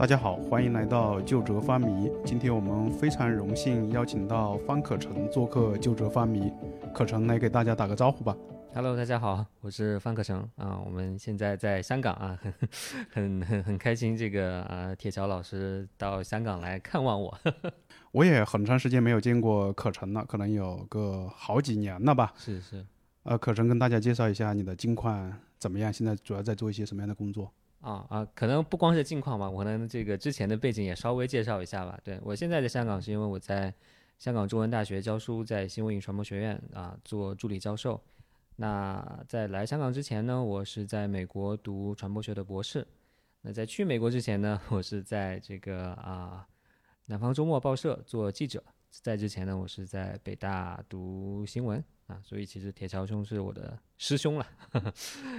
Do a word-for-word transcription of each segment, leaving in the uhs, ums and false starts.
大家好，欢迎来到就哲发迷。今天我们非常荣幸邀请到方可成做客就哲发迷。可成来给大家打个招呼吧。Hello， 大家好，我是方可成啊。我们现在在香港啊，很很很很开心，这个啊铁桥老师到香港来看望我。我也很长时间没有见过可成了，可能有个好几年了吧。是是。呃，可成跟大家介绍一下你的近况怎么样？现在主要在做一些什么样的工作？啊啊，可能不光是近况吧，我可能这个之前的背景也稍微介绍一下吧。对，我现在在香港是因为我在香港中文大学教书，在新闻与传播学院啊做助理教授。那在来香港之前呢，我是在美国读传播学的博士。那在去美国之前呢，我是在这个啊南方周末报社做记者。在之前呢，我是在北大读新闻啊，所以其实铁桥兄是我的师兄了。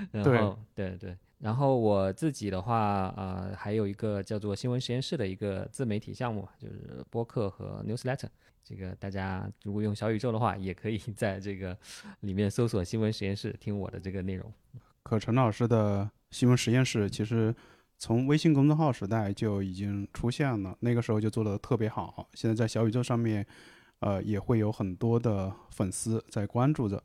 然后对对对。然后我自己的话，呃，还有一个叫做新闻实验室的一个自媒体项目，就是播客和 newsletter。这个大家如果用小宇宙的话，也可以在这个里面搜索新闻实验室，听我的这个内容。可成老师的新闻实验室其实从微信公众号时代就已经出现了，那个时候就做得特别好。现在在小宇宙上面，呃，也会有很多的粉丝在关注着。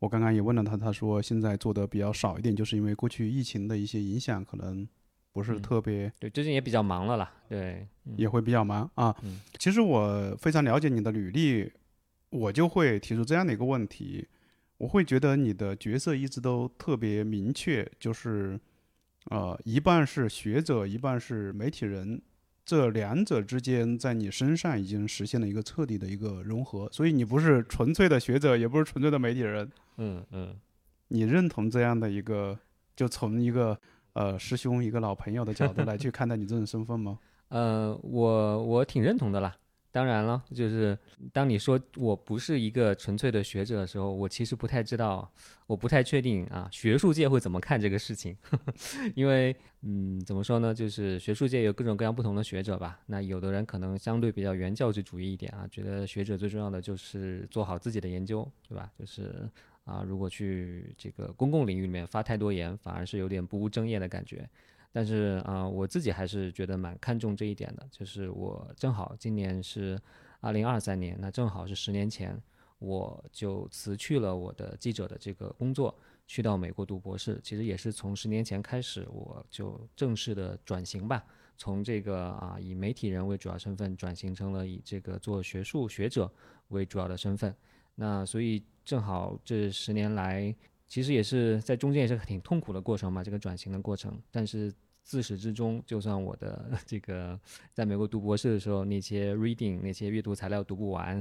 我刚刚也问了他，他说现在做的比较少一点，就是因为过去疫情的一些影响，可能不是特别、嗯、对，最近也比较忙了啦，对，嗯、也会比较忙啊、嗯。其实我非常了解你的履历，我就会提出这样的一个问题，我会觉得你的角色一直都特别明确，就是呃，一半是学者，一半是媒体人，这两者之间在你身上已经实现了一个彻底的一个融合，所以你不是纯粹的学者，也不是纯粹的媒体人。嗯嗯，你认同这样的一个，就从一个呃师兄一个老朋友的角度来去看待你这种身份吗？呃，我我挺认同的啦。当然了，就是当你说我不是一个纯粹的学者的时候，我其实不太知道，我不太确定啊，学术界会怎么看这个事情。因为嗯，怎么说呢，就是学术界有各种各样不同的学者吧。那有的人可能相对比较原教旨主义一点啊，觉得学者最重要的就是做好自己的研究，对吧？就是啊，如果去这个公共领域里面发太多言，反而是有点不务正业的感觉。但是啊、呃，我自己还是觉得蛮看重这一点的。就是我正好今年是二零二三年，那正好是十年前，我就辞去了我的记者的这个工作，去到美国读博士。其实也是从十年前开始，我就正式的转型吧，从这个啊、呃、以媒体人为主要身份，转型成了以这个做学术学者为主要的身份。那所以正好这十年来，其实也是在中间也是挺痛苦的过程嘛，这个转型的过程。但是自始至终，就算我的这个在美国读博士的时候，那些 reading 那些阅读材料读不完，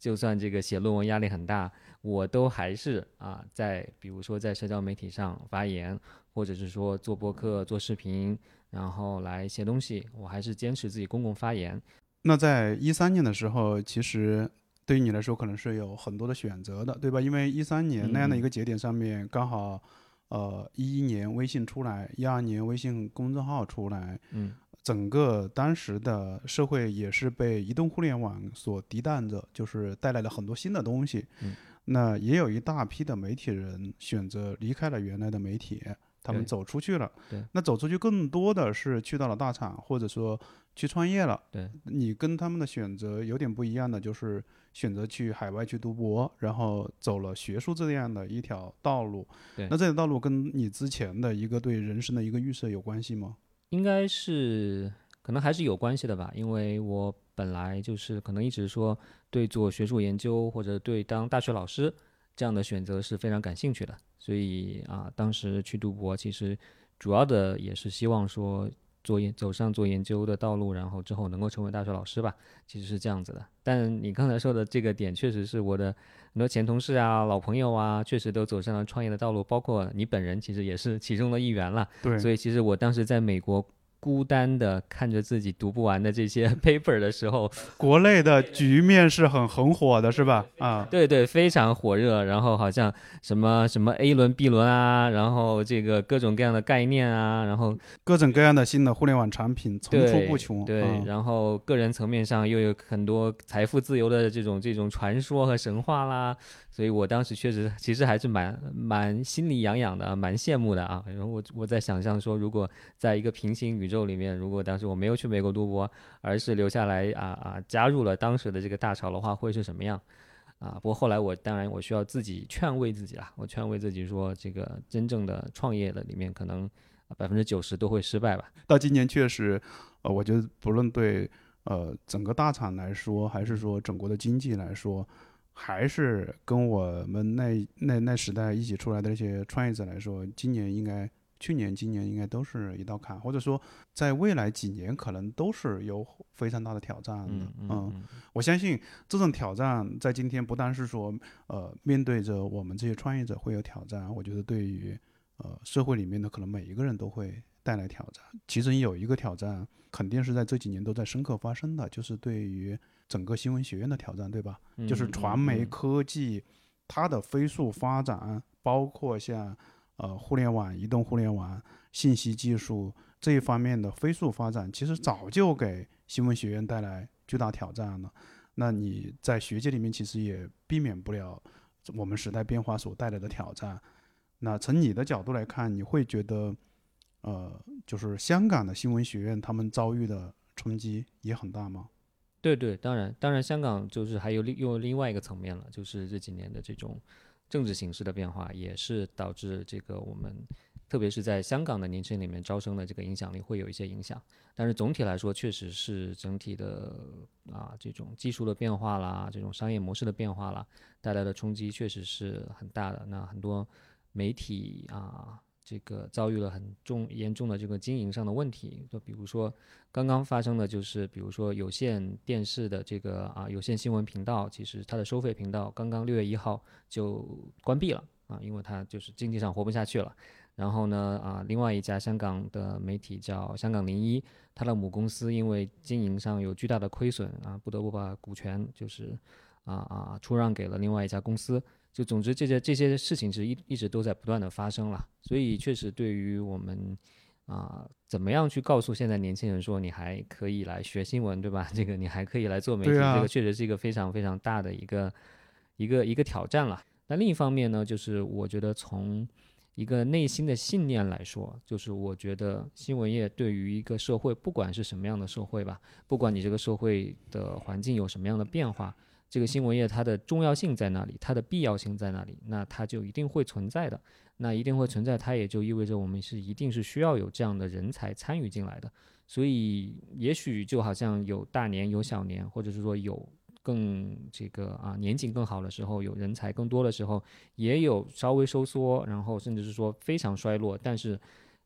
就算这个写论文压力很大，我都还是啊在比如说在社交媒体上发言，或者是说做播客做视频，然后来写东西，我还是坚持自己公共发言。那在一三年的时候，其实对于你来说可能是有很多的选择的，对吧？因为一三年那样的一个节点上面、嗯、刚好呃一一年微信出来，一二年微信公众号出来，嗯，整个当时的社会也是被移动互联网所涤荡着，就是带来了很多新的东西、嗯、那也有一大批的媒体人选择离开了原来的媒体，他们走出去了。对，那走出去更多的是去到了大厂，或者说去创业了。对，你跟他们的选择有点不一样的，就是选择去海外去读博，然后走了学术这样的一条道路。对，那这条道路跟你之前的一个对人生的一个预设有关系吗？应该是，可能还是有关系的吧。因为我本来就是可能一直说对做学术研究或者对当大学老师这样的选择是非常感兴趣的，所以啊，当时去读博其实主要的也是希望说做走上做研究的道路，然后之后能够成为大学老师吧，其实是这样子的。但你刚才说的这个点，确实是我的很多前同事啊、老朋友啊，确实都走上了创业的道路，包括你本人其实也是其中的一员了。对，所以其实我当时在美国孤单的看着自己读不完的这些 paper 的时候，国内的局面是很很火的，是吧？啊，对对，非常火热。然后好像什么什么 A 轮 B 轮啊，然后这个各种各样的概念啊，然后各种各样的新的互联网产品层出不穷。对，嗯、然后个人层面上又有很多财富自由的这种这种传说和神话啦。所以我当时确实其实还是蛮蛮心里痒痒的，蛮羡慕的啊。然后我我在想象说，如果在一个平行宇宙里面，如果当时我没有去美国读博，而是留下来啊啊加入了当时的这个大潮的话，会是什么样啊？不过后来我当然我需要自己劝慰自己啦，我劝慰自己说，这个真正的创业的里面可能百分之九十都会失败吧。到今年确实，呃，我觉得不论对呃整个大厂来说，还是说整个的经济来说。还是跟我们那那那时代一起出来的那些创业者来说，今年应该去年今年应该都是一道坎，或者说在未来几年可能都是有非常大的挑战的。嗯, 嗯, 嗯我相信这种挑战在今天不单是说呃面对着我们这些创业者会有挑战，我觉得对于呃社会里面的可能每一个人都会带来挑战。其实有一个挑战肯定是在这几年都在深刻发生的，就是对于整个新闻学院的挑战，对吧？嗯、就是传媒科技、嗯、它的飞速发展，包括像呃互联网、移动互联网、信息技术这一方面的飞速发展，其实早就给新闻学院带来巨大挑战了。那你在学界里面其实也避免不了我们时代变化所带来的挑战。那从你的角度来看，你会觉得呃，就是香港的新闻学院他们遭遇的冲击也很大吗？对对，当然当然香港就是还有用另外一个层面了，就是这几年的这种政治形势的变化也是导致这个我们特别是在香港的年轻人里面招生的这个影响力会有一些影响。但是总体来说确实是整体的啊这种技术的变化啦，这种商业模式的变化啦带来的冲击确实是很大的。那很多媒体啊这个遭遇了很重严重的这个经营上的问题，就比如说刚刚发生的就是比如说有线电视的这个啊有线新闻频道，其实它的收费频道刚刚六月一号就关闭了啊，因为它就是经济上活不下去了。然后呢啊另外一家香港的媒体叫香港零一，它的母公司因为经营上有巨大的亏损啊，不得不把股权就是啊啊出让给了另外一家公司。就总之这些这些事情是一一直都在不断的发生了，所以确实对于我们啊、呃、怎么样去告诉现在年轻人说你还可以来学新闻，对吧？这个你还可以来做媒体、啊、这个确实是一个非常非常大的一个一个一个挑战了。那另一方面呢，就是我觉得从一个内心的信念来说，就是我觉得新闻业对于一个社会，不管是什么样的社会吧，不管你这个社会的环境有什么样的变化，这个新闻业它的重要性在哪里，它的必要性在哪里，那它就一定会存在的。那一定会存在，它也就意味着我们是一定是需要有这样的人才参与进来的。所以也许就好像有大年有小年，或者是说有更这个啊年景更好的时候，有人才更多的时候，也有稍微收缩，然后甚至是说非常衰落。但是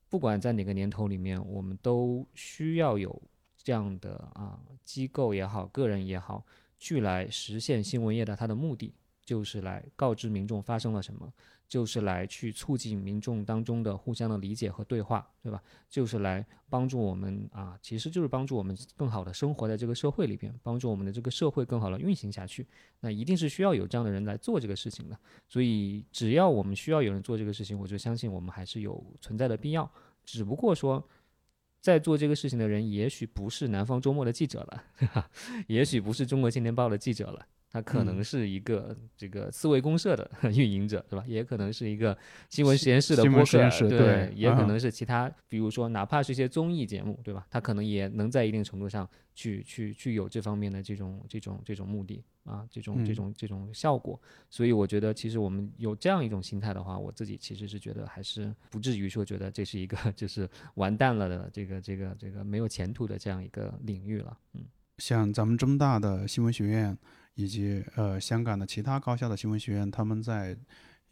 不管在哪个年头里面，我们都需要有这样的啊机构也好，个人也好，去来实现新闻业的它的目的，就是来告知民众发生了什么，就是来去促进民众当中的互相的理解和对话，对吧？就是来帮助我们啊，其实就是帮助我们更好的生活在这个社会里边，帮助我们的这个社会更好的运行下去。那一定是需要有这样的人来做这个事情的。所以只要我们需要有人做这个事情，我就相信我们还是有存在的必要。只不过说在做这个事情的人也许不是南方周末的记者了，呵呵，也许不是中国青年报的记者了，他可能是一个这个思维公社的运营者，对吧？也可能是一个新闻实验室的播客， 对, 对，也可能是其他、嗯、比如说哪怕是一些综艺节目，对吧？他可能也能在一定程度上去去去有这方面的这种这种这种目的啊，这种这种这种效果。所以我觉得其实我们有这样一种心态的话，我自己其实是觉得还是不至于说觉得这是一个就是完蛋了的这个这个这个没有前途的这样一个领域了。嗯，像咱们中大的新闻学院以及呃香港的其他高校的新闻学院，他们在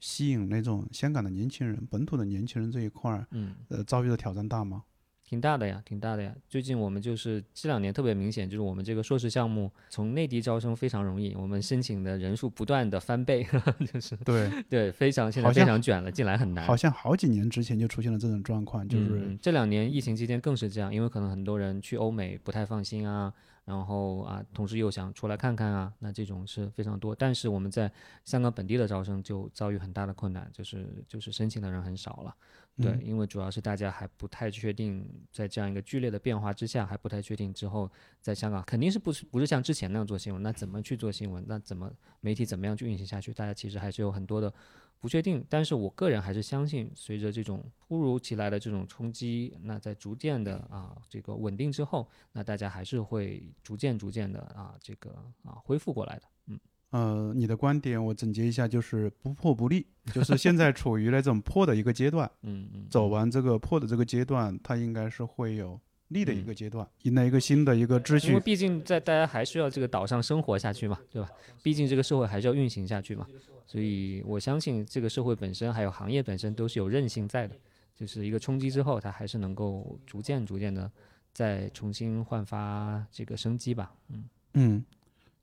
吸引那种香港的年轻人、本土的年轻人这一块，嗯，呃，遭遇的挑战大吗？挺大的呀，挺大的呀。最近我们就是这两年特别明显，就是我们这个硕士项目从内地招生非常容易，我们申请的人数不断的翻倍，呵呵，就是对对，非常现在非常卷了，进来很难。好像好几年之前就出现了这种状况，就是、嗯、这两年疫情期间更是这样，因为可能很多人去欧美不太放心啊。然后啊，同时又想出来看看啊，那这种是非常多。但是我们在香港本地的招生就遭遇很大的困难，就是就是申请的人很少了，对、嗯，因为主要是大家还不太确定，在这样一个剧烈的变化之下，还不太确定之后在香港肯定是不是不是像之前那样做新闻，那怎么去做新闻，那怎么媒体怎么样去运行下去，大家其实还是有很多的不确定。但是我个人还是相信，随着这种突如其来的这种冲击，那在逐渐的啊这个稳定之后，那大家还是会逐渐逐渐的啊这个啊恢复过来的。嗯呃，你的观点我总结一下，就是不破不立，就是现在处于那种破的一个阶段，嗯嗯，走完这个破的这个阶段，它应该是会有立的一个阶段，迎来一个新的一个秩序。因为毕竟在大家还是要这个岛上生活下去嘛，对吧？毕竟这个社会还是要运行下去嘛，所以我相信这个社会本身还有行业本身都是有韧性在的，就是一个冲击之后，它还是能够逐渐逐渐的再重新焕发这个生机吧。嗯嗯，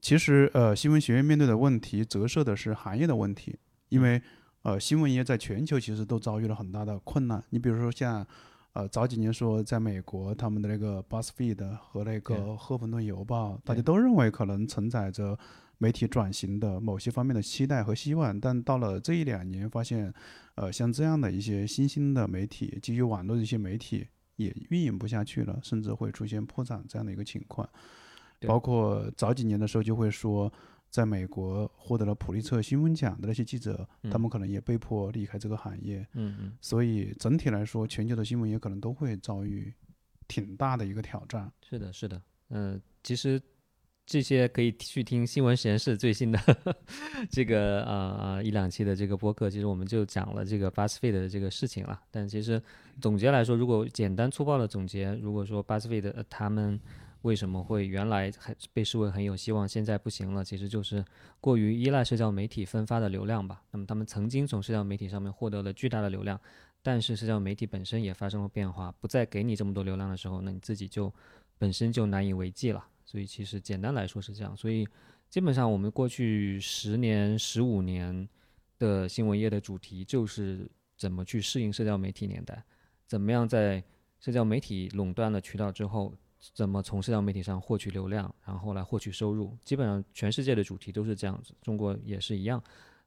其实呃，新闻学院面对的问题折射的是行业的问题，因为呃，新闻业在全球其实都遭遇了很大的困难。你比如说像。呃，早几年说在美国他们的那个 BuzzFeed 和那个赫芬顿邮报，大家都认为可能承载着媒体转型的某些方面的期待和希望，但到了这一两年发现呃，像这样的一些新兴的媒体，基于网络的一些媒体也运营不下去了，甚至会出现破产这样的一个情况。包括早几年的时候就会说在美国获得了普利策新闻奖的那些记者、嗯、他们可能也被迫离开这个行业、嗯嗯、所以整体来说全球的新闻业可能都会遭遇挺大的一个挑战。是的是的、呃、其实这些可以去听新闻实验室最新的呵呵这个、呃、一两期的这个播客，其实我们就讲了这个 BuzzFeed 的这个事情了。但其实总结来说，如果简单粗暴的总结，如果说 BuzzFeed、呃、他们为什么会原来很被视为很有希望，现在不行了，其实就是过于依赖社交媒体分发的流量吧。那么他们曾经从社交媒体上面获得了巨大的流量，但是社交媒体本身也发生了变化，不再给你这么多流量的时候，那你自己就本身就难以为继了。所以其实简单来说是这样。所以基本上我们过去十年十五年的新闻业的主题就是怎么去适应社交媒体年代，怎么样在社交媒体垄断了渠道之后，怎么从社交媒体上获取流量，然后来获取收入。基本上全世界的主题都是这样子，中国也是一样。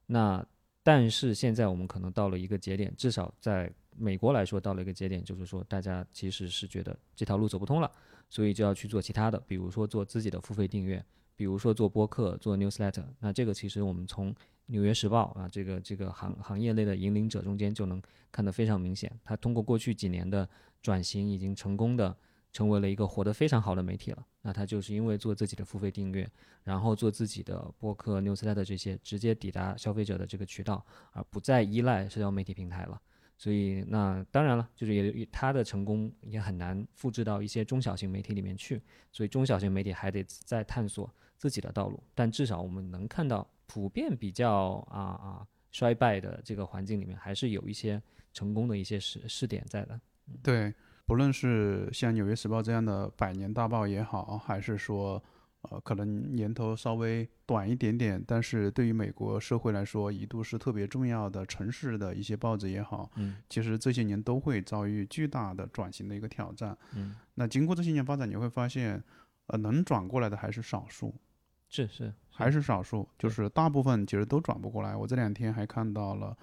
那但是现在我们可能到了一个节点，至少在美国来说到了一个节点，就是说大家其实是觉得这条路走不通了，所以就要去做其他的，比如说做自己的付费订阅，比如说做播客，做 newsletter。 那这个其实我们从纽约时报啊，这个这个行行业内的引领者中间就能看得非常明显，它通过过去几年的转型已经成功的成为了一个活得非常好的媒体了。那他就是因为做自己的付费订阅，然后做自己的播客 newsletter 这些，直接抵达消费者的这个渠道，而不再依赖社交媒体平台了。所以那当然了，就是也他的成功也很难复制到一些中小型媒体里面去，所以中小型媒体还得再探索自己的道路。但至少我们能看到普遍比较啊啊衰败的这个环境里面，还是有一些成功的一些试试点在的、嗯、对。不论是像纽约时报这样的百年大报也好，还是说呃，可能年头稍微短一点点，但是对于美国社会来说一度是特别重要的城市的一些报纸也好、嗯、其实这些年都会遭遇巨大的转型的一个挑战、嗯、那经过这些年发展，你会发现呃，能转过来的还是少数，是是还是少数，就是大部分其实都转不过来。我这两天还看到了、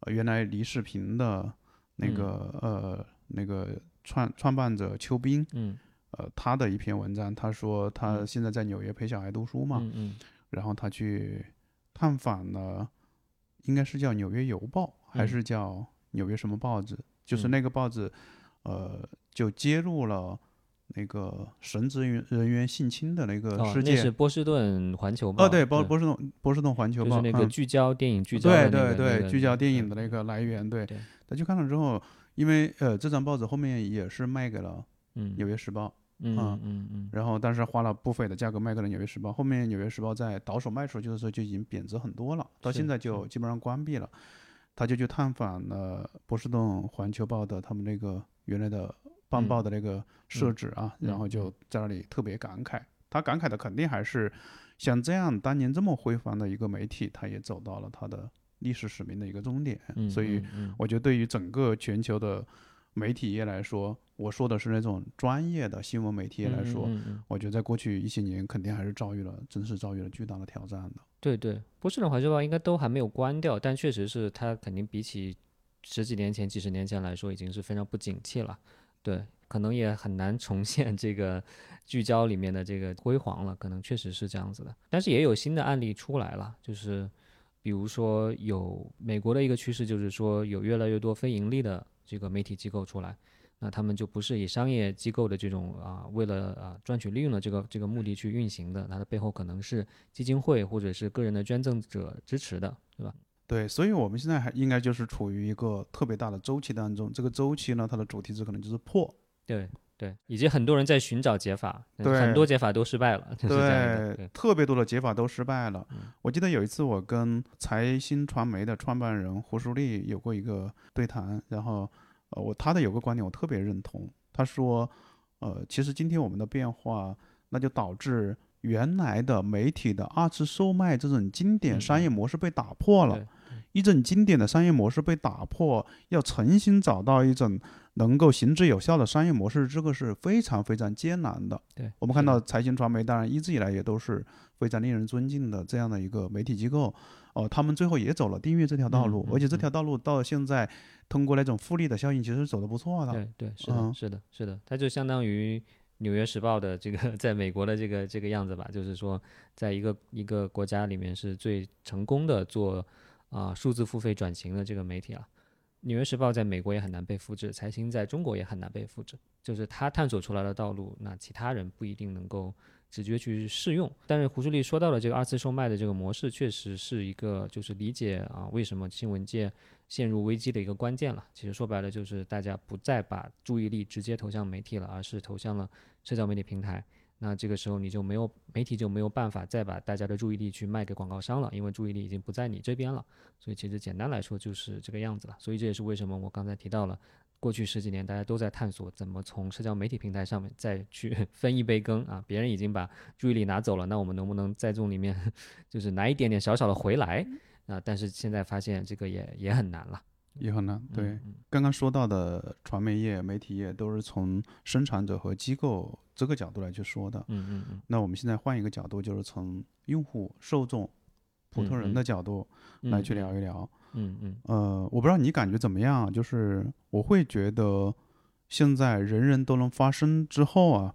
呃、原来李世平的那个、嗯、呃那个创创办者邱斌、嗯呃、他的一篇文章，他说他现在在纽约陪小孩读书嘛，嗯嗯、然后他去探访了，应该是叫纽约邮报还是叫纽约什么报纸、嗯、就是那个报纸、呃、就揭露了那个神职人员性侵的那个事件、哦、那是波士顿环球报、哦、对, 波, 波, 士顿波士顿环球报，就是那个聚焦电影、嗯、聚焦的、那个、对对对、那个、聚焦电影的那个来源。对，他去看了之后，因为呃，这张报纸后面也是卖给了纽约时报，嗯嗯 嗯, 嗯，然后但是花了不菲的价格卖给了纽约时报。后面纽约时报在倒手卖出去的时候就已经贬值很多了，到现在就基本上关闭了。他就去探访了波士顿环球报的他们那个原来的办报的那个设置啊、嗯嗯，然后就在那里特别感慨。他感慨的肯定还是像这样当年这么辉煌的一个媒体，他也走到了他的历史使命的一个终点。所以我觉得对于整个全球的媒体业来说，我说的是那种专业的新闻媒体业来说，嗯嗯嗯，我觉得在过去一些年肯定还是遭遇了，真是遭遇了巨大的挑战的。对对，波士顿华侨报应该都还没有关掉，但确实是它肯定比起十几年前几十年前来说已经是非常不景气了。对，可能也很难重现这个聚焦里面的这个辉煌了，可能确实是这样子的。但是也有新的案例出来了，就是比如说有美国的一个趋势，就是说有越来越多非盈利的这个媒体机构出来，那他们就不是以商业机构的这种啊、呃、为了啊、呃、赚取利润的这个这个目的去运行的，它的背后可能是基金会或者是个人的捐赠者支持的，对吧？对，所以我们现在还应该就是处于一个特别大的周期当中。这个周期呢，它的主题词可能就是破。对对，以及很多人在寻找解法，很多解法都失败了，就是这样的。 对, 对，特别多的解法都失败了、嗯、我记得有一次我跟财新传媒的创办人胡舒立有过一个对谈，然后、呃、我他的有个观点我特别认同。他说、呃、其实今天我们的变化，那就导致原来的媒体的二次售卖这种经典商业模式被打破了、嗯，一种经典的商业模式被打破，要重新找到一种能够行之有效的商业模式，这个是非常非常艰难的。对，我们看到财新传媒当然一直以来也都是非常令人尊敬的这样的一个媒体机构、呃、他们最后也走了订阅这条道路、嗯嗯、而且这条道路到现在通过那种复利的效应其实走得不错的。对对，是的、嗯、是的是的，它就相当于纽约时报的这个在美国的这个这个样子吧，就是说在一个一个国家里面是最成功的做啊，数字付费转型的这个媒体啊，纽约时报在美国也很难被复制，财新在中国也很难被复制，就是他探索出来的道路，那其他人不一定能够直觉去适用。但是胡舒立说到了这个二次售卖的这个模式，确实是一个就是理解啊为什么新闻界陷入危机的一个关键了。其实说白了就是大家不再把注意力直接投向媒体了，而是投向了社交媒体平台。那这个时候你就没有媒体就没有办法再把大家的注意力去卖给广告商了，因为注意力已经不在你这边了。所以其实简单来说就是这个样子了。所以这也是为什么我刚才提到了过去十几年大家都在探索怎么从社交媒体平台上面再去分一杯羹啊，别人已经把注意力拿走了，那我们能不能在这里面就是拿一点点小小的回来啊？但是现在发现这个也也很难了，也很难。对、嗯嗯、刚刚说到的传媒业媒体业都是从生产者和机构这个角度来去说的。嗯嗯嗯，那我们现在换一个角度，就是从用户受众普通人的角度来去聊一聊。嗯 嗯, 嗯, 嗯呃我不知道你感觉怎么样，就是我会觉得现在人人都能发声之后啊，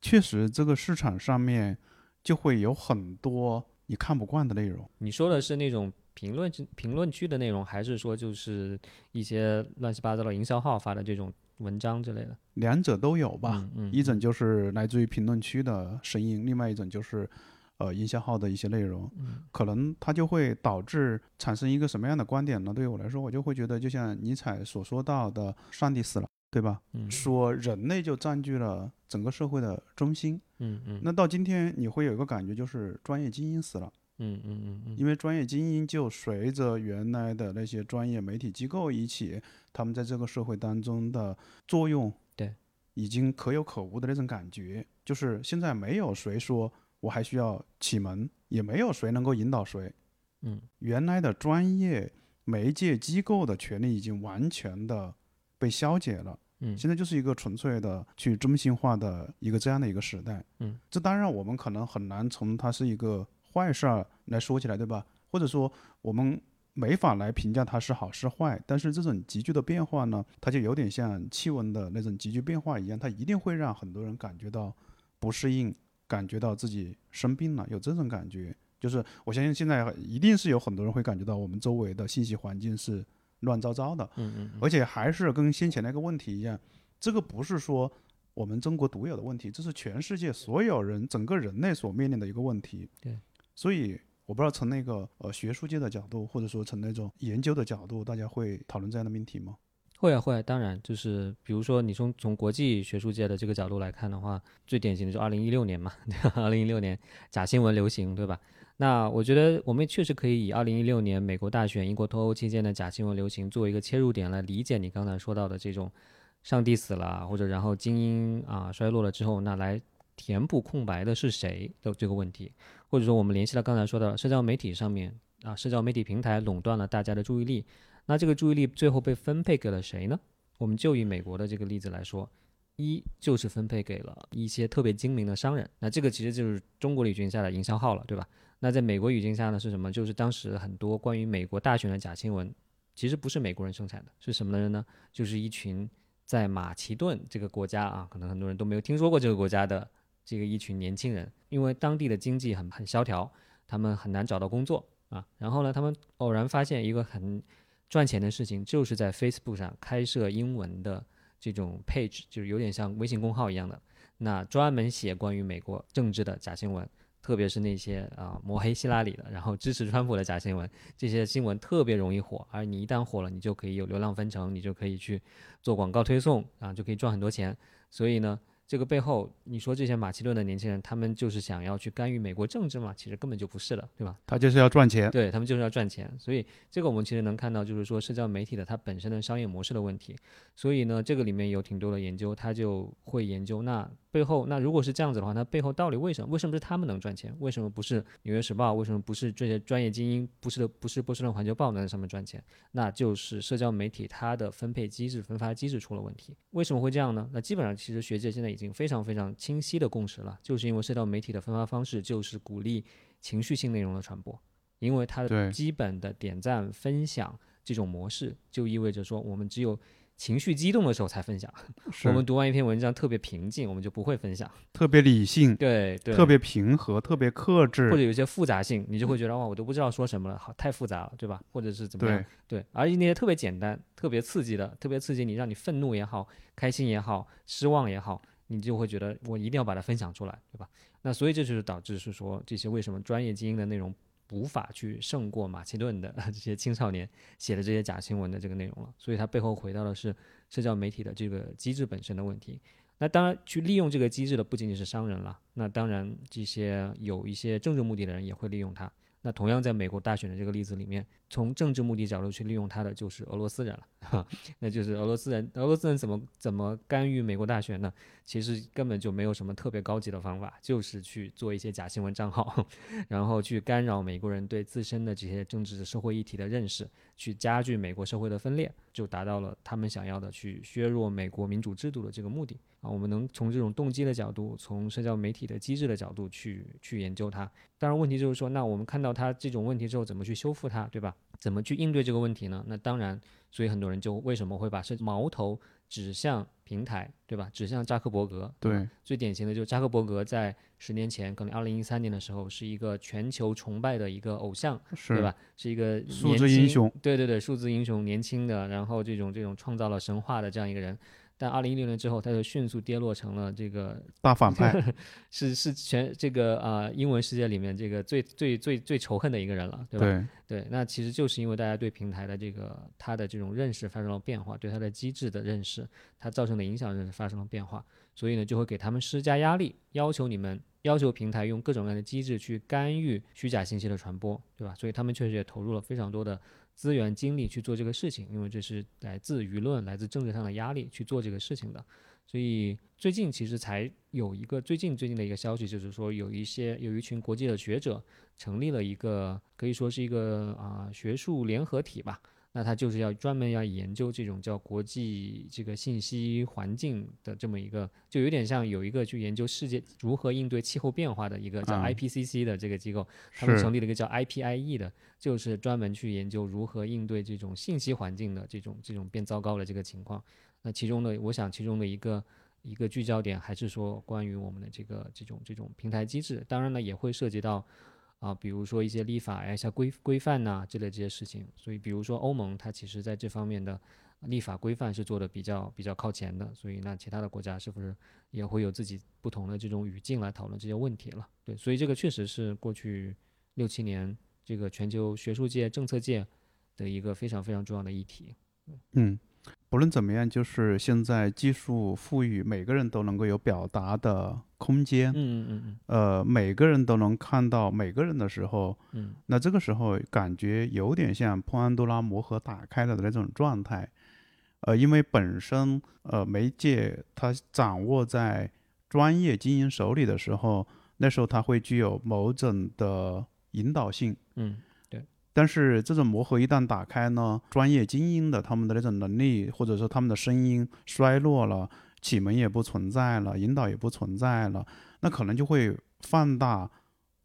确实这个市场上面就会有很多你看不惯的内容。你说的是那种评论评论区的内容，还是说就是一些乱七八糟的营销号发的这种文章之类的？两者都有吧、嗯嗯、一种就是来自于评论区的声音，另外一种就是呃营销号的一些内容、嗯、可能它就会导致产生一个什么样的观点呢？对于我来说，我就会觉得就像尼采所说到的上帝死了，对吧、嗯、说人类就占据了整个社会的中心。嗯嗯，那到今天你会有一个感觉，就是专业精英死了。嗯嗯嗯，因为专业精英就随着原来的那些专业媒体机构一起，他们在这个社会当中的作用，对，已经可有可无的那种感觉。就是现在没有谁说我还需要启蒙，也没有谁能够引导谁。嗯，原来的专业媒介机构的权利已经完全的被消解了。嗯，现在就是一个纯粹的去中心化的一个这样的一个时代。嗯，这当然我们可能很难从它是一个坏事儿来说起来，对吧？或者说我们没法来评价它是好是坏，但是这种急剧的变化呢，它就有点像气温的那种急剧变化一样，它一定会让很多人感觉到不适应，感觉到自己生病了，有这种感觉。就是我相信现在一定是有很多人会感觉到我们周围的信息环境是乱糟糟的。嗯嗯嗯，而且还是跟先前那个问题一样，这个不是说我们中国独有的问题，这是全世界所有人整个人类所面临的一个问题。对，所以我不知道从那个呃学术界的角度，或者说从那种研究的角度，大家会讨论这样的命题吗？会啊会啊，当然就是比如说你从从国际学术界的这个角度来看的话，最典型的就是二零一六年嘛，对吧？二零一六年假新闻流行，对吧？那我觉得我们确实可以以二零一六年美国大选、英国脱欧期间的假新闻流行做一个切入点来理解你刚才说到的这种上帝死了，或者然后精英啊衰落了之后，那来填补空白的是谁的这个问题，或者说我们联系到刚才说的社交媒体上面啊，社交媒体平台垄断了大家的注意力，那这个注意力最后被分配给了谁呢？我们就以美国的这个例子来说，一就是分配给了一些特别精明的商人，那这个其实就是中国语境下的营销号了，对吧？那在美国语境下呢是什么？就是当时很多关于美国大选的假新闻其实不是美国人生产的，是什么的人呢？就是一群在马其顿这个国家啊，可能很多人都没有听说过这个国家的这个一群年轻人，因为当地的经济很很萧条，他们很难找到工作啊。然后呢，他们偶然发现一个很赚钱的事情，就是在 Facebook 上开设英文的这种 page， 就是有点像微信公号一样的，那专门写关于美国政治的假新闻，特别是那些啊、呃、抹黑希拉里的，然后支持川普的假新闻，这些新闻特别容易火，而你一旦火了，你就可以有流量分成，你就可以去做广告推送啊，就可以赚很多钱。所以呢，这个背后，你说这些马其顿的年轻人，他们就是想要去干预美国政治嘛？其实根本就不是的，对吧？他就是要赚钱，对，他们就是要赚钱。所以这个我们其实能看到，就是说社交媒体的它本身的商业模式的问题。所以呢，这个里面有挺多的研究，他就会研究那背后，那如果是这样子的话，那背后到底为什么？为什么是他们能赚钱？为什么不是《纽约时报》？为什么不是这些专业精英？不是的，不是波士顿环球报能让他们赚钱？那就是社交媒体它的分配机制、分发机制出了问题。为什么会这样呢？那基本上其实学界现在已经非常非常清晰的共识了，就是因为社交媒体的分发方式就是鼓励情绪性内容的传播，因为它的基本的点赞分享这种模式就意味着说，我们只有情绪激动的时候才分享，我们读完一篇文章特别平静，我们就不会分享，特别理性， 对, 对特别平和，特别克制，或者有些复杂性，你就会觉得哇，我都不知道说什么了，好，太复杂了，对吧？或者是怎么样， 对, 对而且那些特别简单特别刺激的特别刺激你，让你愤怒也好，开心也好，失望也好，你就会觉得我一定要把它分享出来，对吧？那所以这就是导致是说，这些为什么专业精英的内容无法去胜过马其顿的这些青少年写的这些假新闻的这个内容了。所以它背后回到的是社交媒体的这个机制本身的问题。那当然去利用这个机制的不仅仅是商人了，那当然这些有一些政治目的的人也会利用它。那同样在美国大选的这个例子里面，从政治目的角度去利用它的就是俄罗斯人了那就是俄罗斯人俄罗斯人怎么怎么干预美国大选呢？其实根本就没有什么特别高级的方法，就是去做一些假新闻账号，然后去干扰美国人对自身的这些政治社会议题的认识，去加剧美国社会的分裂，就达到了他们想要的去削弱美国民主制度的这个目的啊。我们能从这种动机的角度，从社交媒体的机制的角度去去研究它。当然问题就是说，那我们看到它这种问题之后怎么去修复它，对吧？怎么去应对这个问题呢？那当然，所以很多人就为什么会把矛头指向平台，对吧？指向扎克伯格。对、嗯，最典型的就是扎克伯格在十年前，可能二零一三年的时候，是一个全球崇拜的一个偶像，对吧？是一个数字英雄，对对对，数字英雄，年轻的，然后这种这种创造了神话的这样一个人。但二零一六年之后，他就迅速跌落成了这个大反派，是是全这个啊、呃、英文世界里面这个最最最最仇恨的一个人了，对吧？对对，那其实就是因为大家对平台的这个他的这种认识发生了变化，对他的机制的认识，他造成的影响认识发生了变化，所以呢就会给他们施加压力，要求你们要求平台用各种各样的机制去干预虚假信息的传播，对吧？所以他们确实也投入了非常多的资源精力去做这个事情，因为这是来自舆论、来自政治上的压力去做这个事情的。所以最近其实才有一个最近最近的一个消息，就是说有一些有一群国际的学者成立了一个可以说是一个啊、呃、学术联合体吧。那他就是要专门要研究这种叫国际这个信息环境的这么一个，就有点像有一个去研究世界如何应对气候变化的一个叫 I P C C 的这个机构，他们成立了一个叫 I P I E 的，就是专门去研究如何应对这种信息环境的这种这种变糟糕的这个情况。那其中的，我想其中的一个一个聚焦点还是说关于我们的这个这种这种平台机制，当然呢也会涉及到。啊，比如说一些立法呀、像规规范呐、啊、之类这些事情，所以比如说欧盟，它其实在这方面的立法规范是做的比较比较靠前的，所以那其他的国家是不是也会有自己不同的这种语境来讨论这些问题了？对，所以这个确实是过去六七年这个全球学术界、政策界的一个非常非常重要的议题。嗯，不论怎么样，就是现在技术赋予每个人都能够有表达的空间，嗯嗯嗯，呃，每个人都能看到每个人的时候，嗯，那这个时候感觉有点像潘多拉魔盒打开了的那种状态，呃，因为本身呃媒介它掌握在专业精英手里的时候，那时候它会具有某种的引导性，嗯，对，但是这种魔盒一旦打开呢，专业精英的他们的那种能力或者说他们的声音衰落了，启蒙也不存在了，引导也不存在了，那可能就会放大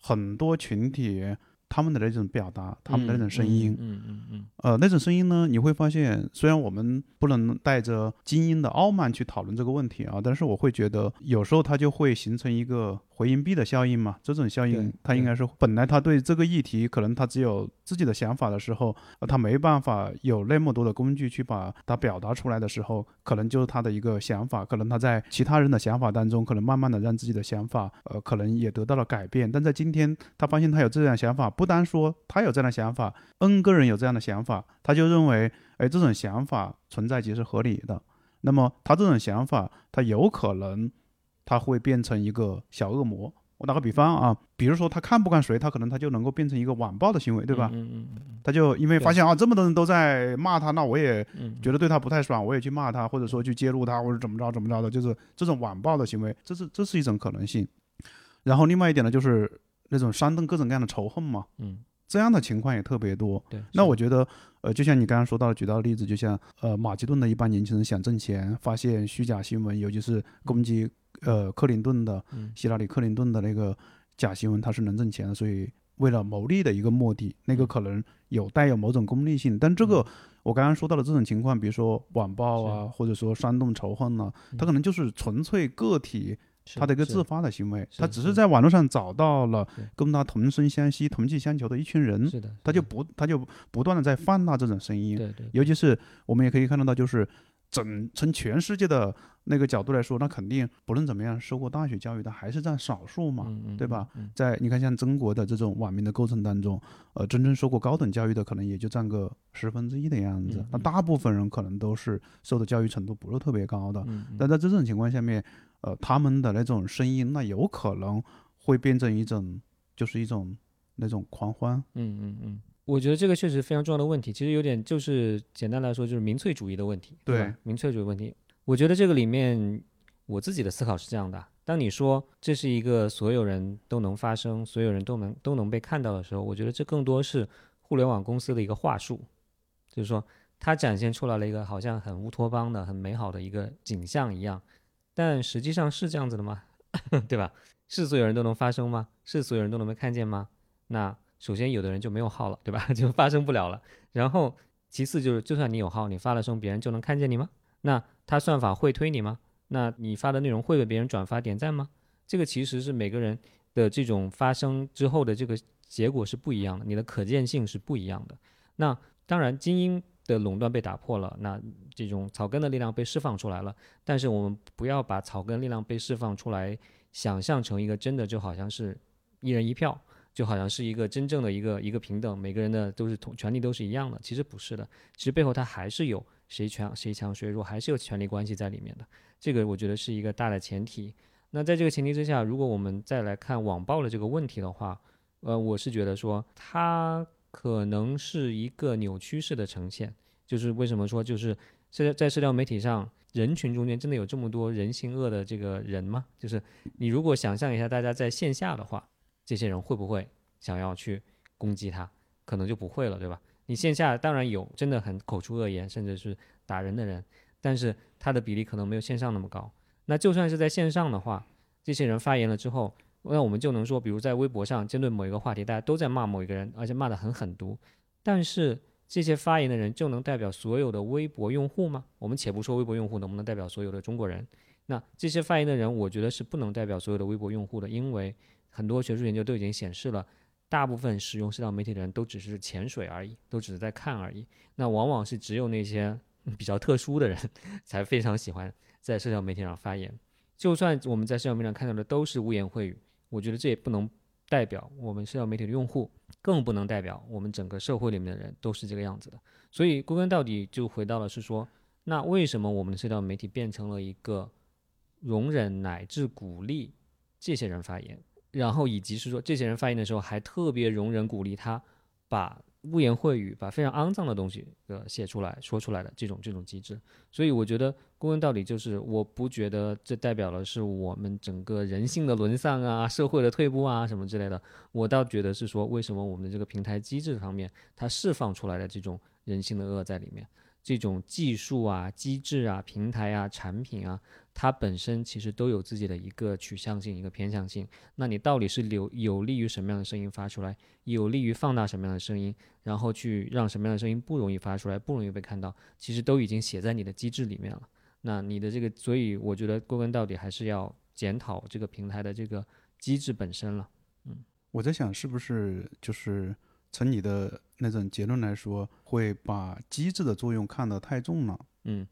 很多群体他们的那种表达，他们的那种声音、嗯嗯嗯嗯呃、那种声音呢，你会发现虽然我们不能带着精英的傲慢去讨论这个问题啊，但是我会觉得有时候它就会形成一个回音壁的效应嘛。这种效应它应该是本来它对这个议题可能它只有自己的想法的时候，它没办法有那么多的工具去把它表达出来的时候，可能就是它的一个想法，可能它在其他人的想法当中可能慢慢的让自己的想法、呃、可能也得到了改变。但在今天他发现他有这样想法，不单说他有这样的想法， N 个人有这样的想法，他就认为哎，这种想法存在即是合理的。那么他这种想法他有可能他会变成一个小恶魔。我打个比方啊，比如说他看不看谁，他可能他就能够变成一个网暴的行为，对吧、嗯嗯嗯、他就因为发现啊这么多人都在骂他，那我也觉得对他不太爽，我也去骂他，或者说去揭露他，或者怎么着怎么着的，就是这种网暴的行为，这是这是一种可能性。然后另外一点呢，就是那种煽动各种各样的仇恨嘛，嗯，这样的情况也特别多。那我觉得呃，就像你刚刚说到的举到的例子，就像呃马其顿的一帮年轻人想挣钱，发现虚假新闻，尤其是攻击呃克林顿的希拉里克林顿的那个假新闻，它是能挣钱的，所以为了牟利的一个目的，那个可能有带有某种功利性。但这个我刚刚说到的这种情况，比如说网暴啊，或者说煽动仇恨啊，它可能就是纯粹个体他的一个自发的行为，他只是在网络上找到了跟他同声相吸同气相求的一群人，他就不他就不断的在放大这种声音。对对对，尤其是我们也可以看得到，就是整从全世界的那个角度来说，那肯定不论怎么样受过大学教育的还是占少数嘛、嗯、对吧、嗯嗯、在你看像中国的这种网民的构成当中，呃，真正受过高等教育的可能也就占个十分之一的样子、嗯嗯、那大部分人可能都是受的教育程度不是特别高的、嗯嗯、但在这种情况下面，呃，他们的那种声音那有可能会变成一种就是一种那种狂欢。嗯嗯嗯，我觉得这个确实非常重要的问题，其实有点就是简单来说就是民粹主义的问题。 对, 对民粹主义问题，我觉得这个里面我自己的思考是这样的，当你说这是一个所有人都能发声，所有人都能都能被看到的时候，我觉得这更多是互联网公司的一个话术，就是说它展现出来了一个好像很乌托邦的很美好的一个景象一样，但实际上是这样子的吗？对吧？是所有人都能发声吗？是所有人都能被看见吗？那首先有的人就没有号了，对吧？就发声不了了。然后其次就是就算你有号，你发了声别人就能看见你吗？那他算法会推你吗？那你发的内容会被别人转发点赞吗？这个其实是每个人的这种发声之后的这个结果是不一样的，你的可见性是不一样的。那当然精英的垄断被打破了，那这种草根的力量被释放出来了，但是我们不要把草根力量被释放出来想象成一个真的就好像是一人一票，就好像是一个真正的一个一个平等，每个人的都是同权利都是一样的，其实不是的，其实背后它还是有谁强谁强谁弱，还是有权力关系在里面的，这个我觉得是一个大的前提。那在这个前提之下，如果我们再来看网暴的这个问题的话，呃，我是觉得说它可能是一个扭曲式的呈现，就是为什么说就是在社交媒体上人群中间真的有这么多人性恶的这个人吗？就是你如果想象一下大家在线下的话，这些人会不会想要去攻击他？可能就不会了，对吧？你线下当然有真的很口出恶言甚至是打人的人，但是他的比例可能没有线上那么高。那就算是在线上的话，这些人发言了之后，那我们就能说比如在微博上针对某一个话题大家都在骂某一个人，而且骂得很狠毒，但是这些发言的人就能代表所有的微博用户吗？我们且不说微博用户能不能代表所有的中国人，那这些发言的人我觉得是不能代表所有的微博用户的，因为很多学术研究都已经显示了，大部分使用社交媒体的人都只是潜水而已，都只是在看而已。那往往是只有那些比较特殊的人才非常喜欢在社交媒体上发言。就算我们在社交媒体上看到的都是污言秽语，我觉得这也不能代表我们社交媒体的用户，更不能代表我们整个社会里面的人都是这个样子的。所以归根到底就回到了是说，那为什么我们的社交媒体变成了一个容忍乃至鼓励这些人发言？然后以及是说这些人发言的时候还特别容忍鼓励他把污言秽语，把非常肮脏的东西呃写出来说出来的这种这种机制。所以我觉得公论到底就是我不觉得这代表了是我们整个人性的沦丧啊，社会的退步啊什么之类的，我倒觉得是说为什么我们的这个平台机制方面它释放出来的这种人性的恶在里面，这种技术啊机制啊平台啊产品啊它本身其实都有自己的一个取向性一个偏向性，那你到底是有有利于什么样的声音发出来，有利于放大什么样的声音，然后去让什么样的声音不容易发出来不容易被看到，其实都已经写在你的机制里面了。那你的这个，所以我觉得归根到底还是要检讨这个平台的这个机制本身了。嗯，我在想是不是就是从你的那种结论来说会把机制的作用看得太重了。嗯，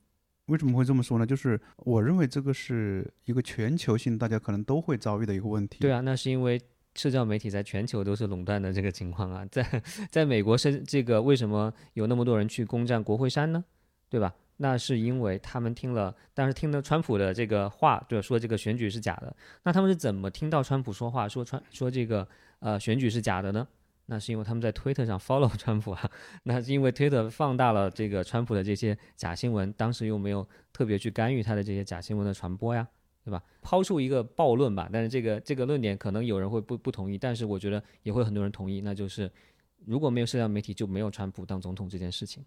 为什么会这么说呢？就是我认为这个是一个全球性大家可能都会遭遇的一个问题。对啊，那是因为社交媒体在全球都是垄断的这个情况啊，在在美国是这个为什么有那么多人去攻占国会山呢？对吧？那是因为他们听了，但是听了川普的这个话，对，说这个选举是假的。那他们是怎么听到川普说话说川说这个呃选举是假的呢？那是因为他们在推特上 follow 川普啊，那是因为推特放大了这个川普的这些假新闻，当时又没有特别去干预他的这些假新闻的传播呀，对吧？抛出一个暴论吧，但是这个这个论点可能有人会不不同意，但是我觉得也会很多人同意，那就是如果没有社交媒体就没有川普当总统这件事情，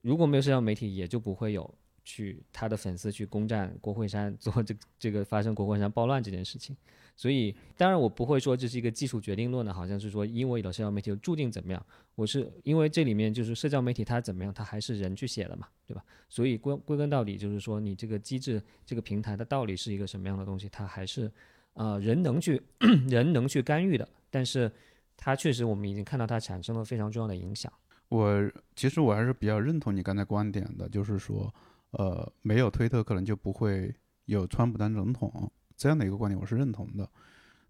如果没有社交媒体也就不会有去他的粉丝去攻占国会山做这这个发生国会山暴乱这件事情。所以当然我不会说这是一个技术决定论的，好像是说因为有了社交媒体就注定怎么样，我是因为这里面就是社交媒体它怎么样它还是人去写的嘛，对吧？所以归归根到底就是说你这个机制这个平台它到底是一个什么样的东西，它还是呃人能去人能去干预的，但是它确实我们已经看到它产生了非常重要的影响。我其实我还是比较认同你刚才观点的，就是说呃，没有推特可能就不会有川普当总统这样的一个观点，我是认同的。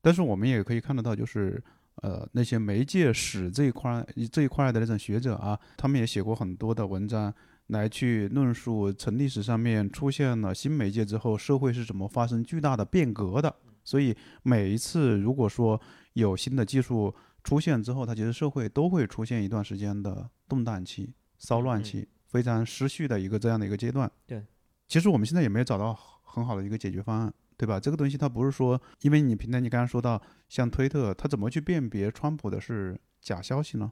但是我们也可以看得到，就是呃，那些媒介史这一块这一块的那种学者啊，他们也写过很多的文章来去论述从历史上面出现了新媒介之后，社会是怎么发生巨大的变革的。所以每一次如果说有新的技术出现之后，它其实社会都会出现一段时间的动荡期、骚乱期。嗯，非常失序的一个这样的一个阶段。对，其实我们现在也没有找到很好的一个解决方案，对吧？这个东西它不是说，因为你平台你刚刚说到像推特，它怎么去辨别川普的是假消息呢？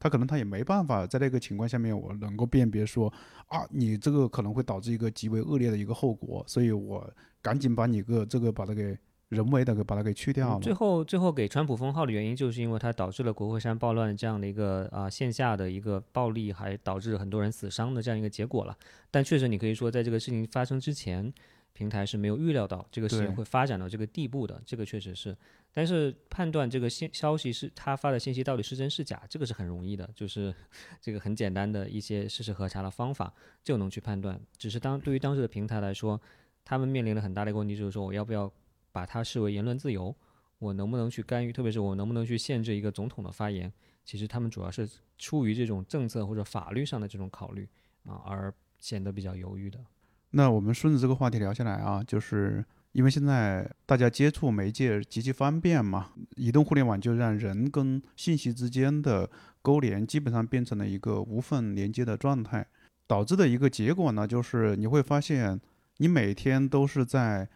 它可能它也没办法在那个情况下面我能够辨别说啊，你这个可能会导致一个极为恶劣的一个后果，所以我赶紧把你个这个把它给人为的给把它给去掉了。嗯，最后最后给川普封号的原因就是因为它导致了国会山暴乱这样的一个啊、呃、线下的一个暴力，还导致很多人死伤的这样一个结果了。但确实你可以说在这个事情发生之前，平台是没有预料到这个事情会发展到这个地步的，这个确实是。但是判断这个消息是他发的信息到底是真是假，这个是很容易的，就是这个很简单的一些事实核查的方法就能去判断。只是当对于当时的平台来说，他们面临了很大的一个问题，就是说我要不要把它视为言论自由，我能不能去干预，特别是我能不能去限制一个总统的发言，其实他们主要是出于这种政策或者法律上的这种考虑啊，而显得比较犹豫的。那我们顺着这个话题聊下来啊，就是因为现在大家接触媒介极其方便嘛，移动互联网就让人跟信息之间的勾连基本上变成了一个无缝连接的状态，导致的一个结果呢，就是你会发现你每天都是在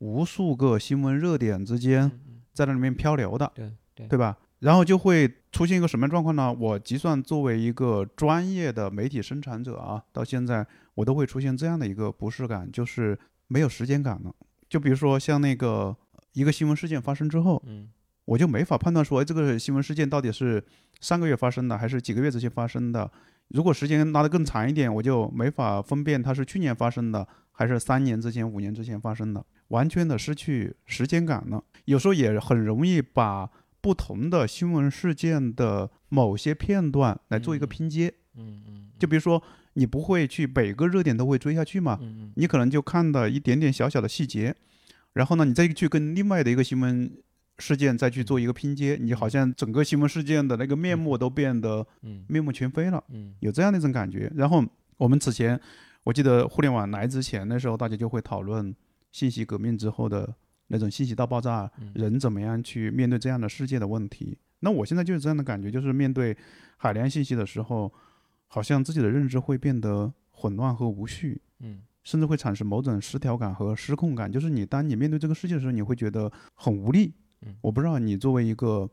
无数个新闻热点之间在那里面漂流的，对对，对吧？然后就会出现一个什么状况呢？我即算作为一个专业的媒体生产者啊，到现在我都会出现这样的一个不适感，就是没有时间感了。就比如说像那个一个新闻事件发生之后，嗯，我就没法判断说，哎，这个新闻事件到底是上个月发生的还是几个月之前发生的。如果时间拉得更长一点，我就没法分辨它是去年发生的还是三年之前、五年之前发生的。完全的失去时间感了，有时候也很容易把不同的新闻事件的某些片段来做一个拼接。嗯嗯，就比如说你不会去每个热点都会追下去嘛，嗯嗯，你可能就看到一点点小小的细节，然后呢，你再去跟另外的一个新闻事件再去做一个拼接，你好像整个新闻事件的那个面目都变得面目全非了，嗯，有这样的一种感觉。然后我们此前，我记得互联网来之前那时候，大家就会讨论。信息革命之后的那种信息大爆炸，人怎么样去面对这样的世界的问题？那我现在就是这样的感觉，就是面对海量信息的时候，好像自己的认知会变得混乱和无序，嗯，甚至会产生某种失调感和失控感，就是你当你面对这个世界的时候，你会觉得很无力。嗯，我不知道你作为一个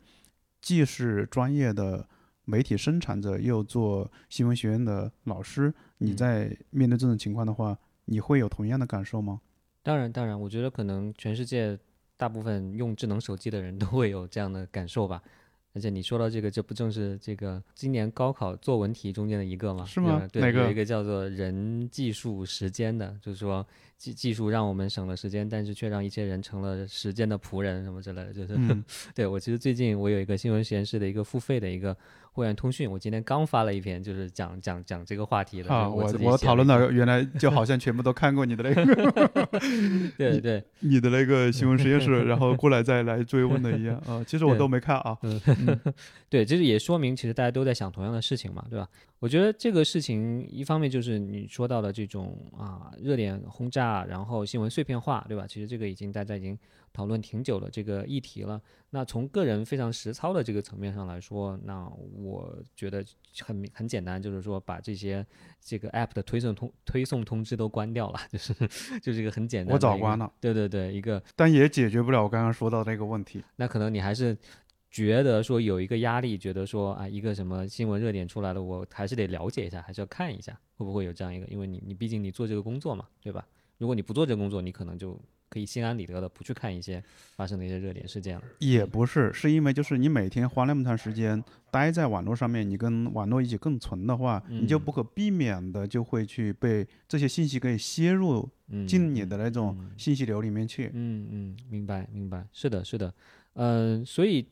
既是专业的媒体生产者又做新闻学院的老师，你在面对这种情况的话，嗯，你会有同样的感受吗？当然当然，我觉得可能全世界大部分用智能手机的人都会有这样的感受吧。而且你说到这个，这不正是这个今年高考作文题中间的一个吗？是吗？对，哪个？有一个叫做人技术时间的，就是说技技术让我们省了时间，但是却让一些人成了时间的仆人什么之类的，就是、嗯、对，我其实最近我有一个新闻实验室的一个付费的一个会员通讯，我今天刚发了一篇，就是讲讲讲这个话题的。啊，我我讨论到原来就好像全部都看过你的那个，对对，你的那个新闻实验室，然后过来再来追问的一样啊。其实我都没看啊。嗯嗯、对，就是也说明其实大家都在想同样的事情嘛，对吧？我觉得这个事情一方面就是你说到的这种啊热点轰炸，然后新闻碎片化，对吧？其实这个已经大家已经讨论挺久了这个议题了。那从个人非常实操的这个层面上来说，那我觉得很很简单，就是说把这些这个 app 的推送通推送通知都关掉了，就是就是一个很简单的。我早关了。对对对，一个。但也解决不了我刚刚说到那个问题。那可能你还是觉得说有一个压力，觉得说啊一个什么新闻热点出来了，我还是得了解一下，还是要看一下，会不会有这样一个，因为你你毕竟你做这个工作嘛，对吧？如果你不做这个工作，你可能就可以心安理得的不去看一些发生的一些热点事件了。也不是，是因为就是你每天花那么长时间待在网络上面，你跟网络一起共存的话，嗯，你就不可避免的就会去被这些信息给吸入进你的那种信息流里面去。嗯 嗯, 嗯, 嗯，明白明白，是的是的，嗯、呃，所以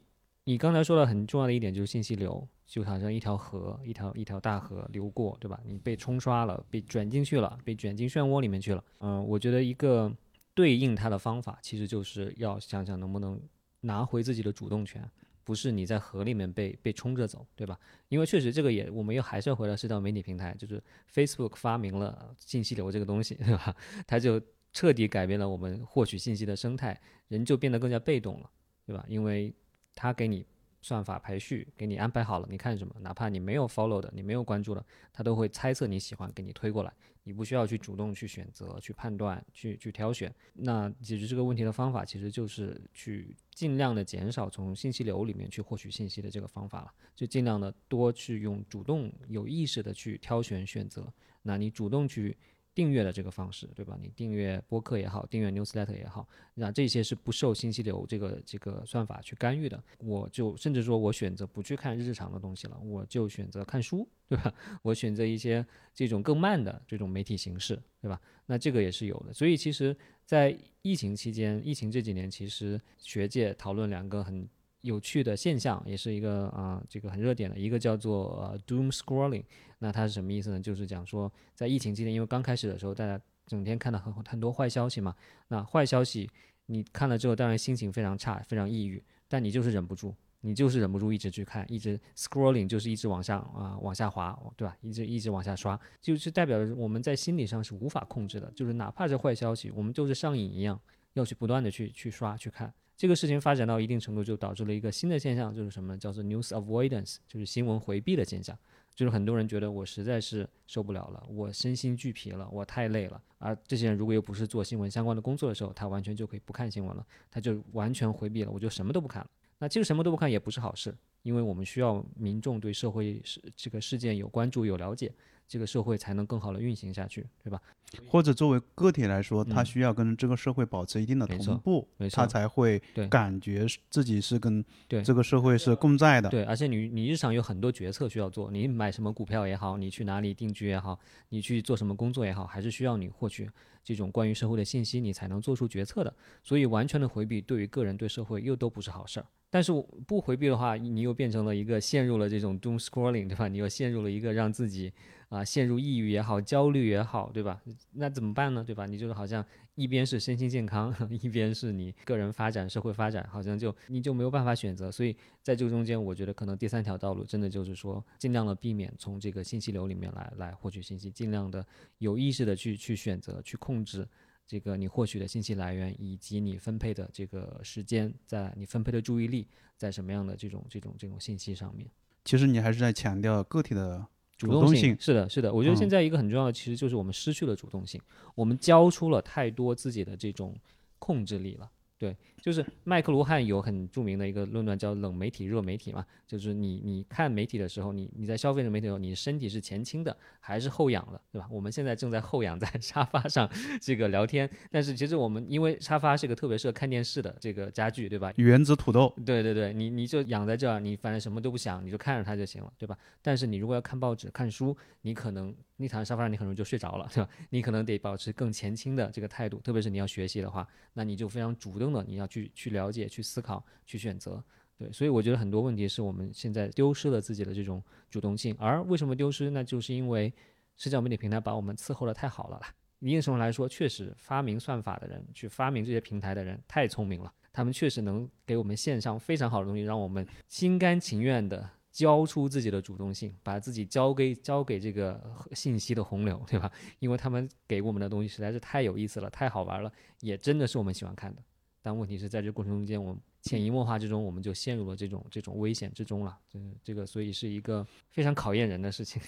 你刚才说的很重要的一点就是信息流，就好像一条河，一条一条大河流过，对吧？你被冲刷了，被卷进去了，被卷进漩涡里面去了。嗯、呃，我觉得一个对应它的方法其实就是要想想能不能拿回自己的主动权，不是你在河里面被被冲着走，对吧？因为确实这个也我们又还是要回到社交媒体平台，就是 Facebook 发明了信息流这个东西，对吧？它就彻底改变了我们获取信息的生态，人就变得更加被动了，对吧？因为它给你算法排序，给你安排好了你看什么，哪怕你没有 follow 的，你没有关注的，它都会猜测你喜欢给你推过来，你不需要去主动去选择，去判断，去去挑选。那解决这个问题的方法其实就是去尽量的减少从信息流里面去获取信息的这个方法了，就尽量的多去用主动有意识的去挑选选择。那你主动去订阅的这个方式，对吧？你订阅播客也好，订阅 newsletter 也好，那这些是不受信息流这个这个算法去干预的。我就甚至说我选择不去看日常的东西了，我就选择看书，对吧？我选择一些这种更慢的这种媒体形式，对吧？那这个也是有的。所以其实在疫情期间，疫情这几年其实学界讨论两个很有趣的现象，也是一个啊、呃，这个很热点的，一个叫做、呃、doom scrolling。 那它是什么意思呢？就是讲说在疫情期间，因为刚开始的时候大家整天看到很很多坏消息嘛，那坏消息你看了之后当然心情非常差，非常抑郁，但你就是忍不住你就是忍不住一直去看，一直 scrolling 就是一直往上啊、呃、往下滑，对吧？一直一直往下刷，就是代表我们在心理上是无法控制的，就是哪怕是坏消息，我们就是上瘾一样要去不断的去去刷去看。这个事情发展到一定程度，就导致了一个新的现象，就是什么叫做 news avoidance， 就是新闻回避的现象。就是很多人觉得我实在是受不了了，我身心俱疲了，我太累了。而这些人如果又不是做新闻相关的工作的时候，他完全就可以不看新闻了，他就完全回避了，我就什么都不看了。那其实什么都不看也不是好事，因为我们需要民众对社会这个事件有关注有了解，这个社会才能更好的运行下去，对吧？或者作为个体来说，他需要跟这个社会保持一定的同步，嗯、他才会感觉自己是跟这个社会是共在的。对，对，而且你你日常有很多决策需要做，你买什么股票也好，你去哪里定居也好，你去做什么工作也好，还是需要你获取这种关于社会的信息，你才能做出决策的。所以完全的回避对于个人对社会又都不是好事儿。但是不回避的话，你又变成了一个陷入了这种 doom scrolling， 对吧？你又陷入了一个让自己啊、呃、陷入抑郁也好，焦虑也好，对吧？那怎么办呢？对吧？你就是好像一边是身心健康，一边是你个人发展、社会发展，好像就你就没有办法选择。所以在这个中间，我觉得可能第三条道路真的就是说，尽量的避免从这个信息流里面来来获取信息，尽量的有意识的去去选择、去控制这个你获取的信息来源以及你分配的这个时间，在你分配的注意力在什么样的这种这种这种信息上面。其实你还是在强调个体的主动 性, 主动性是的是的我觉得现在一个很重要的其实就是我们失去了主动性、嗯、我们交出了太多自己的这种控制力了。对，就是麦克卢汉有很著名的一个论断叫冷媒体热媒体嘛，就是你你看媒体的时候，你你在消费这媒体的时候，你身体是前倾的还是后仰的，对吧？我们现在正在后仰在沙发上这个聊天，但是其实我们因为沙发是个特别适合看电视的这个家具，对吧？原子土豆，对对对，你你就仰在这儿，你反正什么都不想，你就看着它就行了，对吧？但是你如果要看报纸看书，你可能你躺在沙发上你可能就睡着了，对吧？你可能得保持更前倾的这个态度，特别是你要学习的话，那你就非常主动你要去去了解去思考去选择。对，所以我觉得很多问题是我们现在丢失了自己的这种主动性。而为什么丢失，那就是因为社交媒体平台把我们伺候的太好了啦。一定程度来说，确实发明算法的人，去发明这些平台的人太聪明了，他们确实能给我们线上非常好的东西，让我们心甘情愿的交出自己的主动性，把自己交给交给这个信息的洪流，对吧？因为他们给我们的东西实在是太有意思了，太好玩了，也真的是我们喜欢看的。但问题是在这过程中间，我们潜移默化之中，我们就陷入了这种这种危险之中了。这这个，所以是一个非常考验人的事情。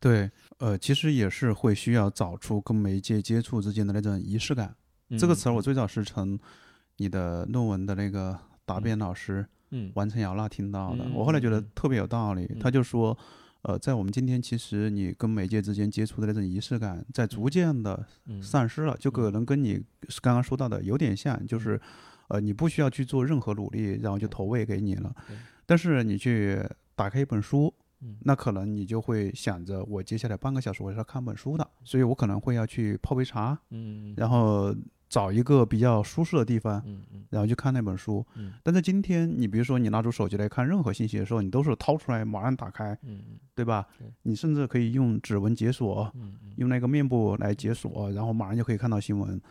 对，呃，其实也是会需要找出跟媒介接触之间的那种仪式感。嗯、这个词儿我最早是从你的论文的那个答辩老师，嗯，完成姚娜听到的、嗯。我后来觉得特别有道理、嗯，他就说，呃，在我们今天，其实你跟媒介之间接触的那种仪式感，在逐渐的丧失了、嗯，就可能跟你刚刚说到的有点像，就是。呃，你不需要去做任何努力，然后就投喂给你了。但是你去打开一本书、嗯，那可能你就会想着，我接下来半个小时我是要看本书的，所以我可能会要去泡杯茶，嗯，然后找一个比较舒适的地方，嗯嗯，然后去看那本书。嗯、但是今天，你比如说你拿出手机来看任何信息的时候，你都是掏出来马上打开，嗯、对吧对？你甚至可以用指纹解锁，嗯嗯、用那个面部来解锁，然后马上就可以看到新闻。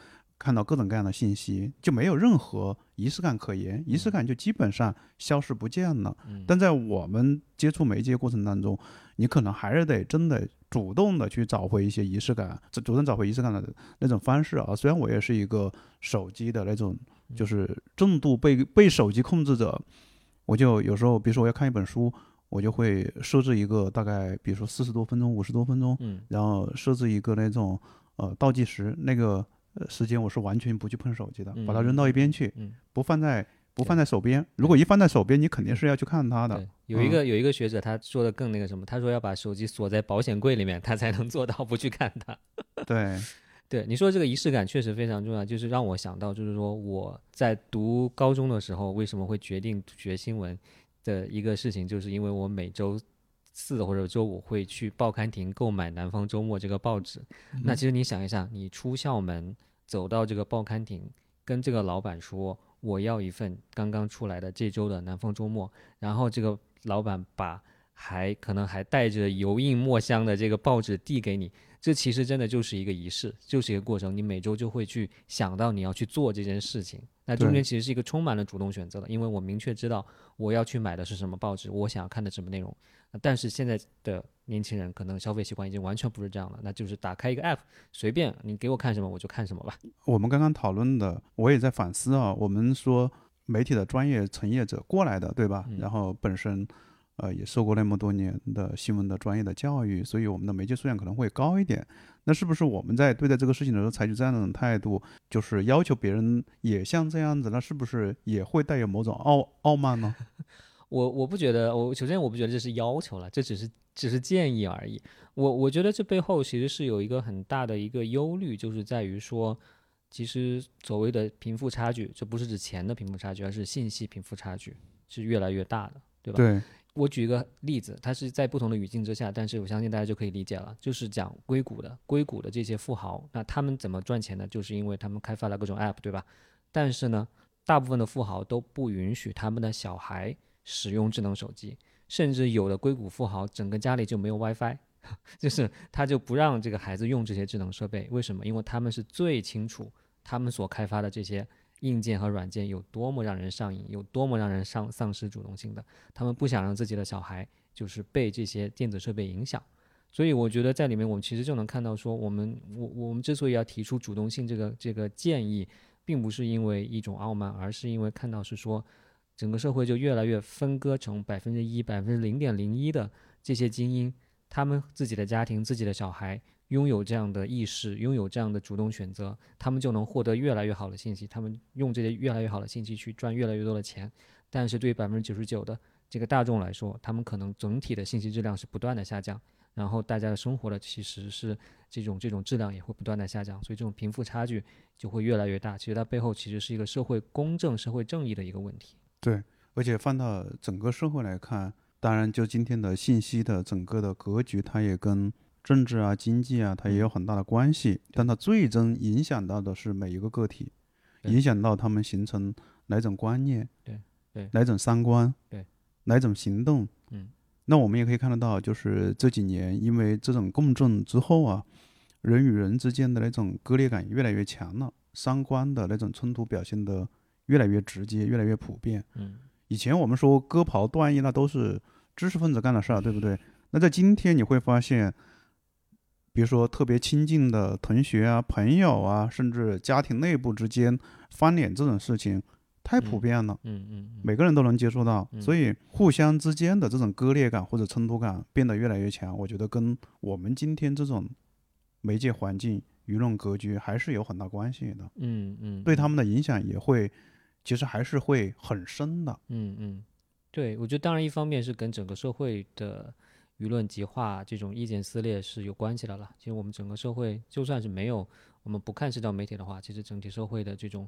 看到各种各样的信息，就没有任何仪式感可言，仪式感就基本上消失不见了、嗯、但在我们接触媒介过程当中，你可能还是得真的主动的去找回一些仪式感，主动找回仪式感的那种方式啊。虽然我也是一个手机的那种就是重度被被手机控制者，我就有时候比如说我要看一本书，我就会设置一个大概比如说四十多分钟五十多分钟、嗯、然后设置一个那种呃倒计时，那个时间我是完全不去碰手机的，嗯、把它扔到一边去，嗯、不放在不放在手边。如果一放在手边，你肯定是要去看它的。有一个、嗯、有一个学者他说的更那个什么，他说要把手机锁在保险柜里面，他才能做到不去看它。对，对，你说这个仪式感确实非常重要，就是让我想到，就是说我在读高中的时候，为什么会决定学新闻的一个事情，就是因为我每周四或者周五会去报刊亭购买《南方周末》这个报纸、嗯、那其实你想一想，你出校门走到这个报刊亭，跟这个老板说我要一份刚刚出来的这周的《南方周末》，然后这个老板把还可能还带着油印墨香的这个报纸递给你，这其实真的就是一个仪式，就是一个过程，你每周就会去想到你要去做这件事情。那中间其实是一个充满了主动选择的，因为我明确知道我要去买的是什么报纸，我想要看的什么内容。但是现在的年轻人可能消费习惯已经完全不是这样了，那就是打开一个 app， 随便你给我看什么我就看什么吧。我们刚刚讨论的，我也在反思啊，我们说媒体的专业从业者过来的，对吧、嗯、然后本身呃也受过那么多年的新闻的专业的教育，所以我们的媒介素养可能会高一点。那是不是我们在对待这个事情的时候采取这样的态度，就是要求别人也像这样子，那是不是也会带有某种 傲, 傲慢呢？我我不觉得，我首先我不觉得这是要求了，这只是只是建议而已。我我觉得这背后其实是有一个很大的一个忧虑，就是在于说，其实所谓的贫富差距，这不是指钱的贫富差距，而是信息贫富差距是越来越大的，对吧？对。我举一个例子，它是在不同的语境之下，但是我相信大家就可以理解了，就是讲硅谷的硅谷的这些富豪，那他们怎么赚钱呢？就是因为他们开发了各种 app， 对吧？但是呢，大部分的富豪都不允许他们的小孩使用智能手机，甚至有的硅谷富豪整个家里就没有 WiFi， 就是他就不让这个孩子用这些智能设备。为什么？因为他们是最清楚他们所开发的这些硬件和软件有多么让人上瘾，有多么让人上丧失主动性的，他们不想让自己的小孩就是被这些电子设备影响。所以我觉得在里面我们其实就能看到说我们我我们之所以要提出主动性这个这个建议，并不是因为一种傲慢，而是因为看到是说整个社会就越来越分割成百分之一、百分之零点零一的这些精英，他们自己的家庭、自己的小孩拥有这样的意识，拥有这样的主动选择，他们就能获得越来越好的信息，他们用这些越来越好的信息去赚越来越多的钱。但是对于百分之九十九的这个大众来说，他们可能整体的信息质量是不断的下降，然后大家的生活的其实是这种这种质量也会不断的下降，所以这种贫富差距就会越来越大。其实它背后其实是一个社会公正、社会正义的一个问题。对，而且放到整个社会来看，当然就今天的信息的整个的格局，它也跟政治啊、经济啊，它也有很大的关系，但它最终影响到的是每一个个体，影响到他们形成哪种观念，对对，哪种三观，对，哪种行动。嗯，那我们也可以看得到，就是这几年因为这种共振之后啊，人与人之间的那种割裂感越来越强了，三观的那种冲突表现得越来越直接，越来越普遍。嗯，以前我们说割袍断义，那都是知识分子干的事儿，对不对？那在今天你会发现，比如说特别亲近的同学啊、朋友啊，甚至家庭内部之间翻脸这种事情太普遍了，嗯嗯嗯、每个人都能接触到、嗯、所以互相之间的这种割裂感或者冲突感变得越来越强。我觉得跟我们今天这种媒介环境、舆论格局还是有很大关系的。嗯嗯，对他们的影响也会其实还是会很深的。嗯嗯，对，我觉得当然一方面是跟整个社会的舆论极化、这种意见撕裂是有关系的了。其实我们整个社会就算是没有我们不看社交媒体的话，其实整体社会的这种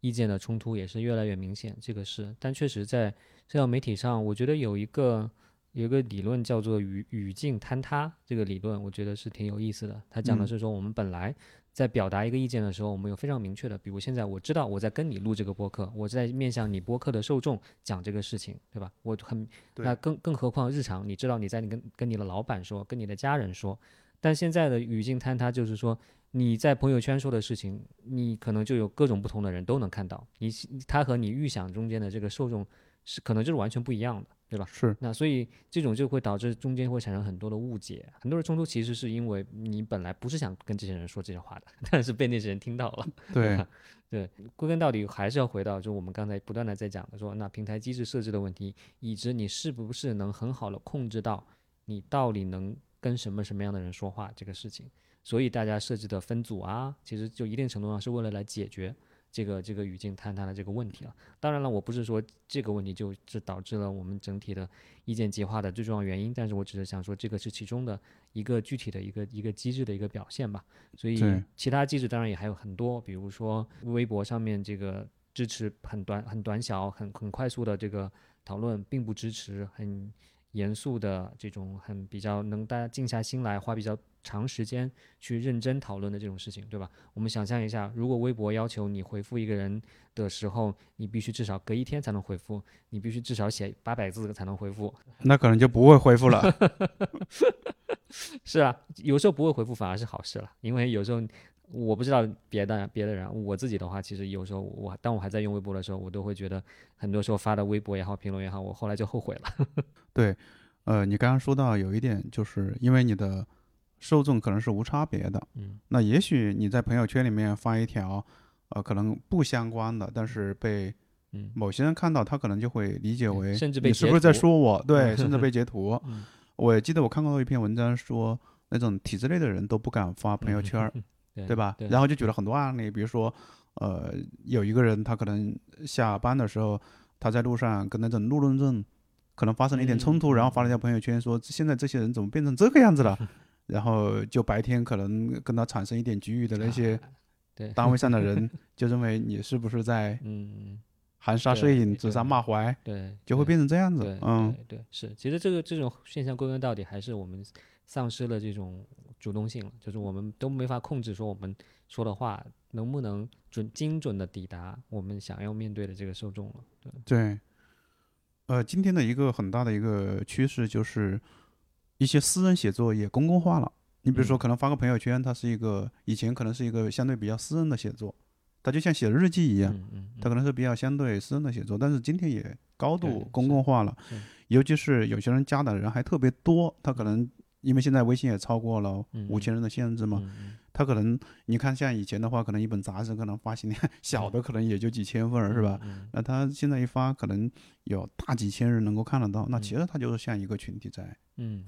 意见的冲突也是越来越明显，这个是。但确实在社交媒体上，我觉得有一个有一个理论叫做语语境坍塌，这个理论我觉得是挺有意思的。它讲的是说我们本来在表达一个意见的时候，我们有非常明确的，比如现在我知道我在跟你录这个播客，我在面向你播客的受众讲这个事情，对吧？我很那更更何况日常，你知道你在跟跟你的老板说，跟你的家人说。但现在的语境坍塌就是说，你在朋友圈说的事情，你可能就有各种不同的人都能看到，你他和你预想中间的这个受众是可能就是完全不一样的，对吧？是。那所以这种就会导致中间会产生很多的误解，很多的冲突其实是因为你本来不是想跟这些人说这些话的，但是被那些人听到了。对对，归根到底还是要回到就我们刚才不断的在讲的说，那平台机制设置的问题，以及你是不是能很好的控制到你到底能跟什么什么样的人说话这个事情。所以大家设置的分组啊，其实就一定程度上是为了来解决这个这个语境坍塌的这个问题了。当然了，我不是说这个问题就是导致了我们整体的意见极化的最重要原因，但是我只是想说这个是其中的一个具体的一个一个机制的一个表现吧。所以其他机制当然也还有很多，比如说微博上面这个支持很短很短小、很很快速的这个讨论，并不支持很严肃的这种很比较能大家静下心来花比较长时间去认真讨论的这种事情，对吧？我们想象一下，如果微博要求你回复一个人的时候，你必须至少隔一天才能回复，你必须至少写八百字才能回复，那可能就不会回复了。是啊，有时候不会回复反而是好事了，因为有时候我不知道别的别的人，我自己的话，其实有时候我当我还在用微博的时候，我都会觉得很多时候发的微博也好、评论也好，我后来就后悔了。对，呃，你刚刚说到有一点，就是因为你的受众可能是无差别的，嗯，那也许你在朋友圈里面发一条，呃，可能不相关的，但是被某些人看到，他可能就会理解为，甚至被截图，你是不是在说我？对，甚至被截图。嗯、我记得我看过一篇文章说，那种体制内的人都不敢发朋友圈，嗯、对, 对吧对？然后就举了很多案例，比如说，呃，有一个人他可能下班的时候，他在路上跟那种路人证可能发生了一点冲突，嗯、然后发了一条朋友圈说，现在这些人怎么变成这个样子了？然后就白天可能跟他产生一点局域的那些单位上的人就认为你是不是在含沙射影、指桑骂槐，对，就会变成这样子。嗯，对，是。其实这个这种现象归根到底还是我们丧失了这种主动性了，就是我们都没法控制说我们说的话能不能准精准的抵达我们想要面对的这个受众了。对对，呃，今天的一个很大的一个趋势就是。一些私人写作也公共化了，你比如说可能发个朋友圈，它是一个以前可能是一个相对比较私人的写作，它就像写日记一样，它可能是比较相对私人的写作，但是今天也高度公共化了，尤其是有些人加的人还特别多，他可能因为现在微信也超过了五千人的限制嘛、嗯嗯、它可能你看像以前的话可能一本杂志可能发行量小的可能也就几千份、嗯、是吧、嗯、那它现在一发可能有大几千人能够看得到、嗯、那其实它就是像一个群体在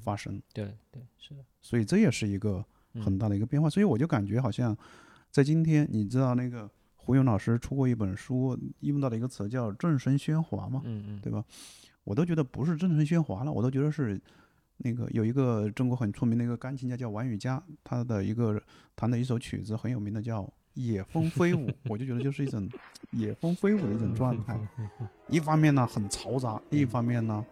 发生、嗯、对对是的，所以这也是一个很大的一个变化、嗯、所以我就感觉好像在今天你知道那个胡勇老师出过一本书用到的一个词叫政声喧哗嘛、嗯嗯、对吧，我都觉得不是政声喧哗了，我都觉得是那个有一个中国很出名的一个钢琴家叫王羽佳，他的一个弹的一首曲子很有名的叫野蜂飞舞我就觉得就是一种野蜂飞舞的一种状态一方面呢很嘈杂，另一方面呢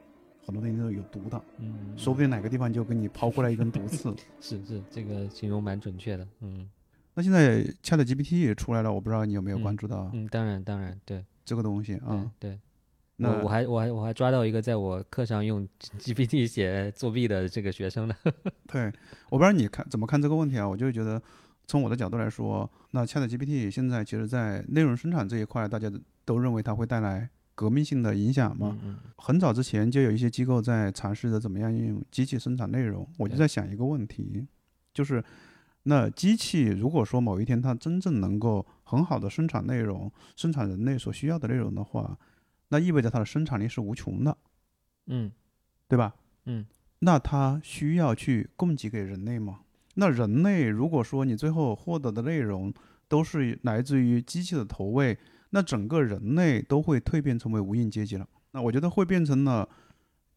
很多东西都有毒的、嗯、说不定哪个地方就给你抛过来一根毒刺是是，这个形容蛮准确的。嗯，那现在 ChatGPT 也出来了，我不知道你有没有关注到。嗯，嗯当然当然对这个东西啊、嗯、对, 对我, 我还我还我还抓到一个在我课上用 G P T 写作弊的这个学生呢对，我不知道你看怎么看这个问题啊，我就觉得从我的角度来说，那 ChatGPT 现在其实在内容生产这一块大家都认为它会带来革命性的影响嘛、嗯嗯、很早之前就有一些机构在尝试着怎么样用机器生产内容，我就在想一个问题，就是那机器如果说某一天它真正能够很好的生产内容，生产人类所需要的内容的话，那意味着它的生产力是无穷的，嗯，对吧？嗯，那它需要去供给给人类吗？那人类如果说你最后获得的内容都是来自于机器的投喂，那整个人类都会蜕变成为无印阶级了。那我觉得会变成了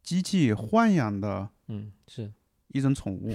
机器豢养的，嗯，是一种宠物。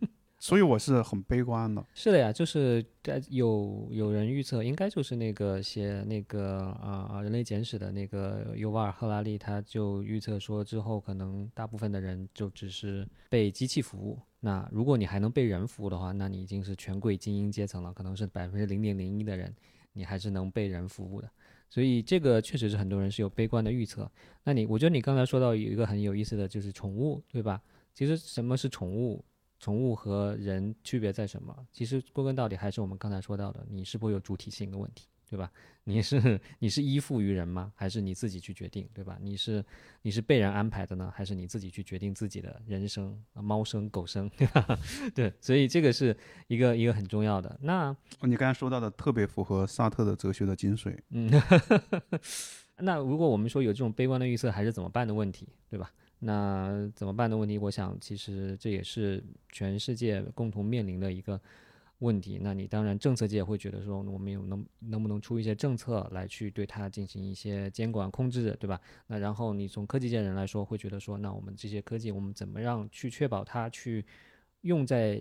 嗯所以我是很悲观的。是的呀，就是有有人预测，应该就是那个写那个啊、呃《人类简史》的那个尤瓦尔·赫拉利，他就预测说，之后可能大部分的人就只是被机器服务。那如果你还能被人服务的话，那你已经是权贵精英阶层了，可能是百分之零点零一的人，你还是能被人服务的。所以这个确实是很多人是有悲观的预测。那你，我觉得你刚才说到有一个很有意思的，就是宠物，对吧？其实什么是宠物？宠物和人区别在什么？其实归根到底还是我们刚才说到的，你是不是有主体性的问题，对吧？你是你是依附于人吗？还是你自己去决定，对吧？你是你是被人安排的呢，还是你自己去决定自己的人生、啊、猫生狗生，对吧？对，所以这个是一个一个很重要的。那你刚才说到的特别符合萨特的哲学的精髓。嗯，那如果我们说有这种悲观的预测，还是怎么办的问题，对吧？那怎么办的问题，我想其实这也是全世界共同面临的一个问题。那你当然政策界会觉得说，我们有能能不能出一些政策来去对它进行一些监管控制，对吧？那然后你从科技界人来说，会觉得说，那我们这些科技我们怎么样去确保它去用在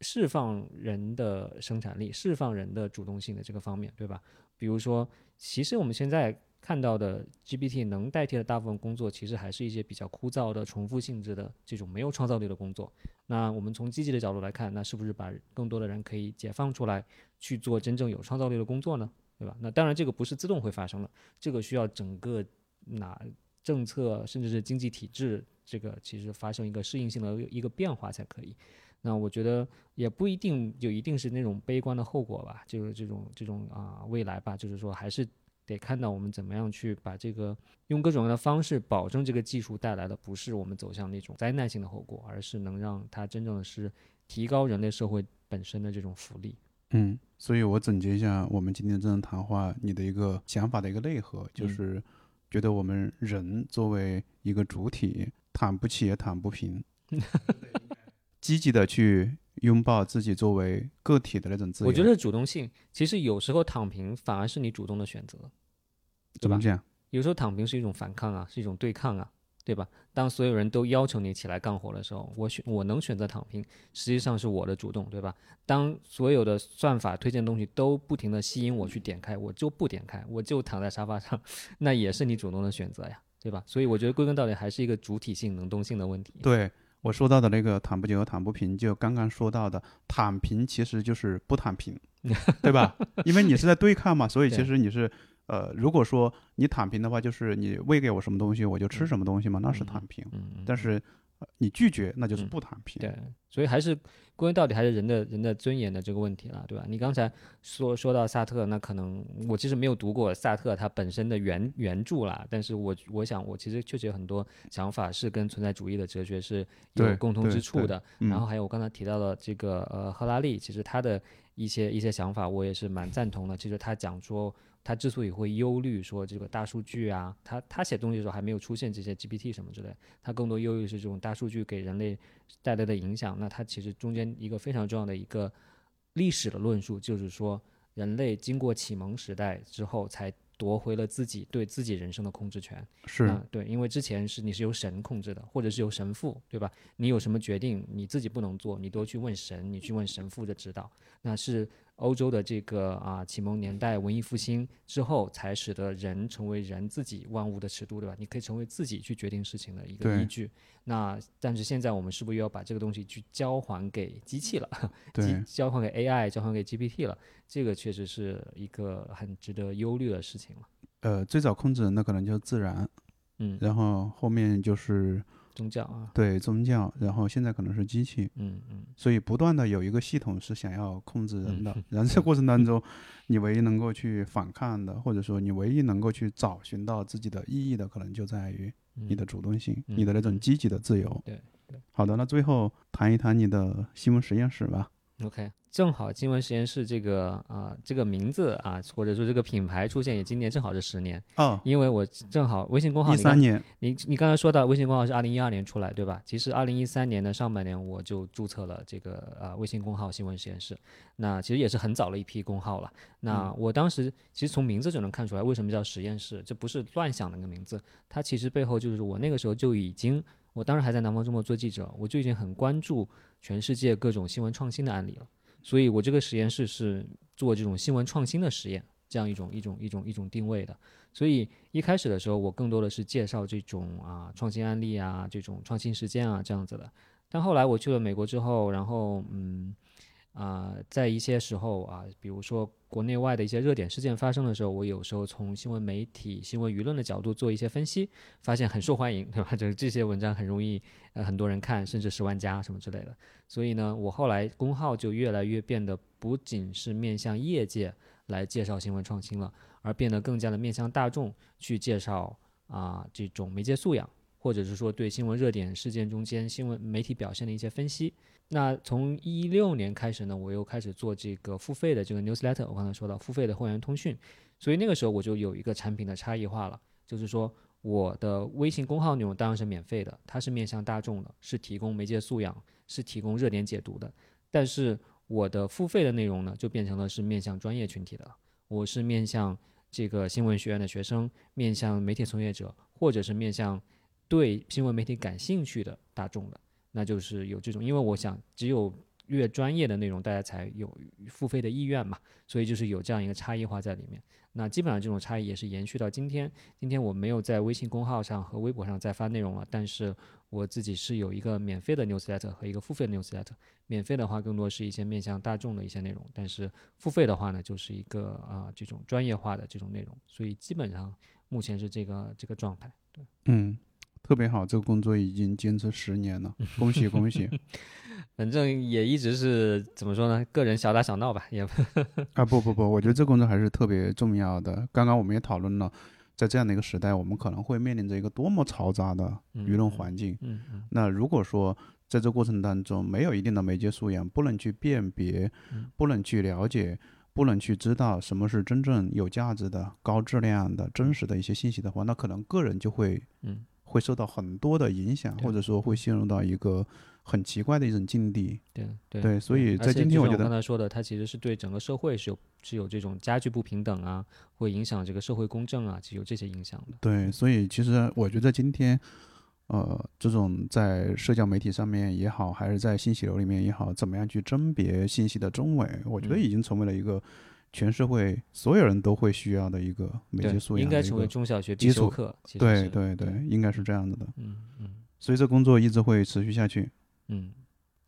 释放人的生产力、释放人的主动性的这个方面，对吧？比如说其实我们现在看到的 G P T 能代替的大部分工作，其实还是一些比较枯燥的重复性质的这种没有创造力的工作。那我们从积极的角度来看，那是不是把更多的人可以解放出来去做真正有创造力的工作呢，对吧？那当然这个不是自动会发生的，这个需要整个哪政策甚至是经济体制，这个其实发生一个适应性的一个变化才可以。那我觉得也不一定就一定是那种悲观的后果吧，就是这种这种啊、呃、未来吧，就是说还是得看到我们怎么样去把这个用各种各样的方式保证这个技术带来的不是我们走向那种灾难性的后果，而是能让它真正的是提高人类社会本身的这种福利。嗯，所以我总结一下我们今天这场谈话你的一个想法的一个内核，就是觉得我们人作为一个主体躺不起也躺不平积极的去拥抱自己作为个体的那种自由。我觉得主动性其实有时候躺平反而是你主动的选择，对吧？怎么这样？有时候躺平是一种反抗啊，是一种对抗啊，对吧？当所有人都要求你起来干活的时候，我选我能选择躺平，实际上是我的主动，对吧？当所有的算法推荐东西都不停的吸引我去点开，我就不点开，我就躺在沙发上，那也是你主动的选择呀，对吧？所以我觉得归根到底还是一个主体性能动性的问题。对，我说到的那个躺不起和躺不平，就刚刚说到的躺平其实就是不躺平对吧？因为你是在对抗嘛，所以其实你是呃，如果说你躺平的话，就是你喂给我什么东西我就吃什么东西嘛，那是躺平。但是你拒绝那就是不躺平、嗯、对，所以还是归根到底还是人的人的尊严的这个问题了，对吧？你刚才说说到萨特，那可能我其实没有读过萨特他本身的 原, 原著啦，但是我我想我其实确实有很多想法是跟存在主义的哲学是有共通之处的，然后还有我刚才提到的这个呃赫拉利，其实他的一些一些想法我也是蛮赞同的。其实他讲说他之所以会忧虑说这个大数据啊，他他写东西的时候还没有出现这些 G P T 什么之类，他更多忧虑是这种大数据给人类带来的影响。那他其实中间一个非常重要的一个历史的论述，就是说人类经过启蒙时代之后才夺回了自己对自己人生的控制权。是、啊、对，因为之前是你是由神控制的，或者是由神父，对吧？你有什么决定你自己不能做，你都去问神，你去问神父的指导。那是欧洲的这个啊启蒙年代文艺复兴之后才使得人成为人自己万物的尺度，对吧？你可以成为自己去决定事情的一个依据。那但是现在我们是不是又要把这个东西去交还给机器了，对，交还给 A I， 交还给 G P T 了？这个确实是一个很值得忧虑的事情了。呃，最早控制人的可能就是自然，嗯，然后后面就是宗教啊，对，宗教，然后现在可能是机器，嗯嗯，所以不断的有一个系统是想要控制人的，然后这过程当中，你唯一能够去反抗的，或者说你唯一能够去找寻到自己的意义的，可能就在于你的主动性，嗯、你的那种积极的自由。嗯嗯、对, 对，好的，那最后谈一谈你的新闻实验室吧。OK， 正好新闻实验室这个啊、呃、这个名字啊，或者说这个品牌出现也今年正好是十年哦，因为我正好微信公号一三年，你你刚才说到微信公号是二零一二年出来，对吧？其实二零一三年的上半年我就注册了这个啊、呃、微信公号新闻实验室，那其实也是很早了一批公号了。那我当时其实从名字就能看出来为什么叫实验室，这不是乱想的一个名字，它其实背后就是我那个时候就已经。我当时还在南方周末做记者，我就已经很关注全世界各种新闻创新的案例了，所以我这个实验室是做这种新闻创新的实验，这样一种一种一种一种定位的。所以一开始的时候我更多的是介绍这种啊创新案例啊，这种创新实践啊，这样子的。但后来我去了美国之后，然后嗯啊、呃，在一些时候啊，比如说国内外的一些热点事件发生的时候，我有时候从新闻媒体、新闻舆论的角度做一些分析，发现很受欢迎，对吧？就是这些文章很容易、呃、很多人看，甚至十万加什么之类的。所以呢，我后来公号就越来越变得不仅是面向业界来介绍新闻创新了，而变得更加的面向大众去介绍啊、呃、这种媒介素养，或者是说对新闻热点事件中间新闻媒体表现的一些分析。那从一六年开始呢，我又开始做这个付费的这个 newsletter， 我刚才说到付费的会员通讯，所以那个时候我就有一个产品的差异化了，就是说我的微信公号内容当然是免费的，它是面向大众的，是提供媒介素养，是提供热点解读的。但是我的付费的内容呢，就变成了是面向专业群体的，我是面向这个新闻学院的学生，面向媒体从业者，或者是面向对新闻媒体感兴趣的大众的。那就是有这种，因为我想只有越专业的内容大家才有付费的意愿嘛，所以就是有这样一个差异化在里面。那基本上这种差异也是延续到今天，今天我没有在微信公号上和微博上再发内容了，但是我自己是有一个免费的 newsletter 和一个付费的 newsletter。 免费的话更多是一些面向大众的一些内容，但是付费的话呢，就是一个啊、呃、这种专业化的这种内容，所以基本上目前是这个这个状态。对，嗯，特别好，这个工作已经坚持十年了，恭喜恭喜！反正也一直是怎么说呢，个人小打小闹吧，也啊不不不，我觉得这工作还是特别重要的。刚刚我们也讨论了，在这样的一个时代，我们可能会面临着一个多么嘈杂的舆论环境。嗯嗯嗯、那如果说在这过程当中没有一定的媒介素养，不能去辨别，不能去了解。不能去知道什么是真正有价值的高质量的真实的一些信息的话，那可能个人就会、嗯、会受到很多的影响，或者说会陷入到一个很奇怪的一种境地。 对, 对, 对所以在今天我觉得刚才说的，它其实是对整个社会是有是有这种加剧不平等啊，会影响这个社会公正啊，有这些影响的。对，所以其实我觉得今天呃，这种在社交媒体上面也好，还是在信息流里面也好，怎么样去甄别信息的真伪，我觉得已经成为了一个全社会所有人都会需要的一个媒介素养，应该成为中小学必修课。对对 对, 对，应该是这样子的。嗯嗯，所以这工作一直会持续下去。嗯，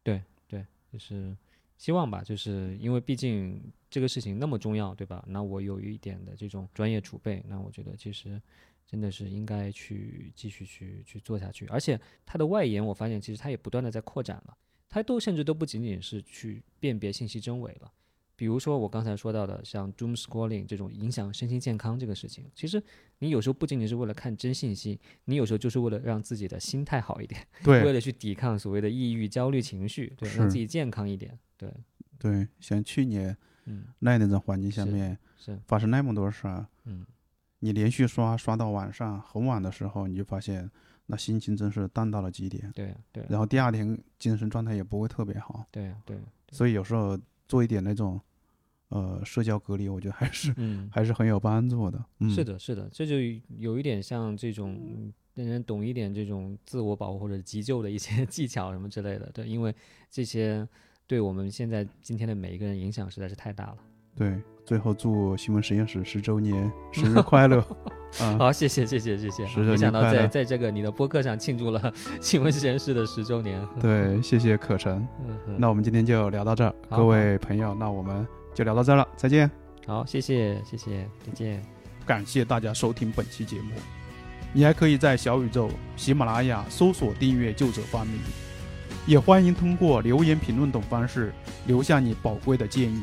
对对，就是希望吧，就是因为毕竟这个事情那么重要，对吧？那我有一点的这种专业储备，那我觉得其实真的是应该去继续去去做下去。而且它的外延，我发现其实它也不断的在扩展了，它都甚至都不仅仅是去辨别信息真伪了。比如说我刚才说到的像 doom scrolling 这种影响身心健康这个事情，其实你有时候不仅仅是为了看真信息，你有时候就是为了让自己的心态好一点，对，为了去抵抗所谓的抑郁焦虑情绪，对，让自己健康一点。对对，像去年那那种环境下面发生那么多事儿，嗯，你连续刷刷到晚上很晚的时候，你就发现那心情真是淡到了极点。对对，然后第二天精神状态也不会特别好。对对，所以有时候做一点那种呃，社交隔离，我觉得还是、嗯、还是很有帮助的、嗯。是的，是的，这就有一点像这种让人懂一点这种自我保护或者急救的一些技巧什么之类的。对，因为这些对我们现在今天的每一个人影响实在是太大了。对，最后祝新闻实验室十周年生日快乐！啊、好，谢谢，谢谢，谢谢。没想到在在这个你的播客上庆祝了新闻实验室的十周年。对，谢谢可成。嗯、那我们今天就聊到这儿，各位朋友，那我们就聊到这儿了，再见。好，谢谢，谢谢，再见。感谢大家收听本期节目。你还可以在小宇宙、喜马拉雅搜索订阅旧者发明，也欢迎通过留言评论等方式留下你宝贵的建议。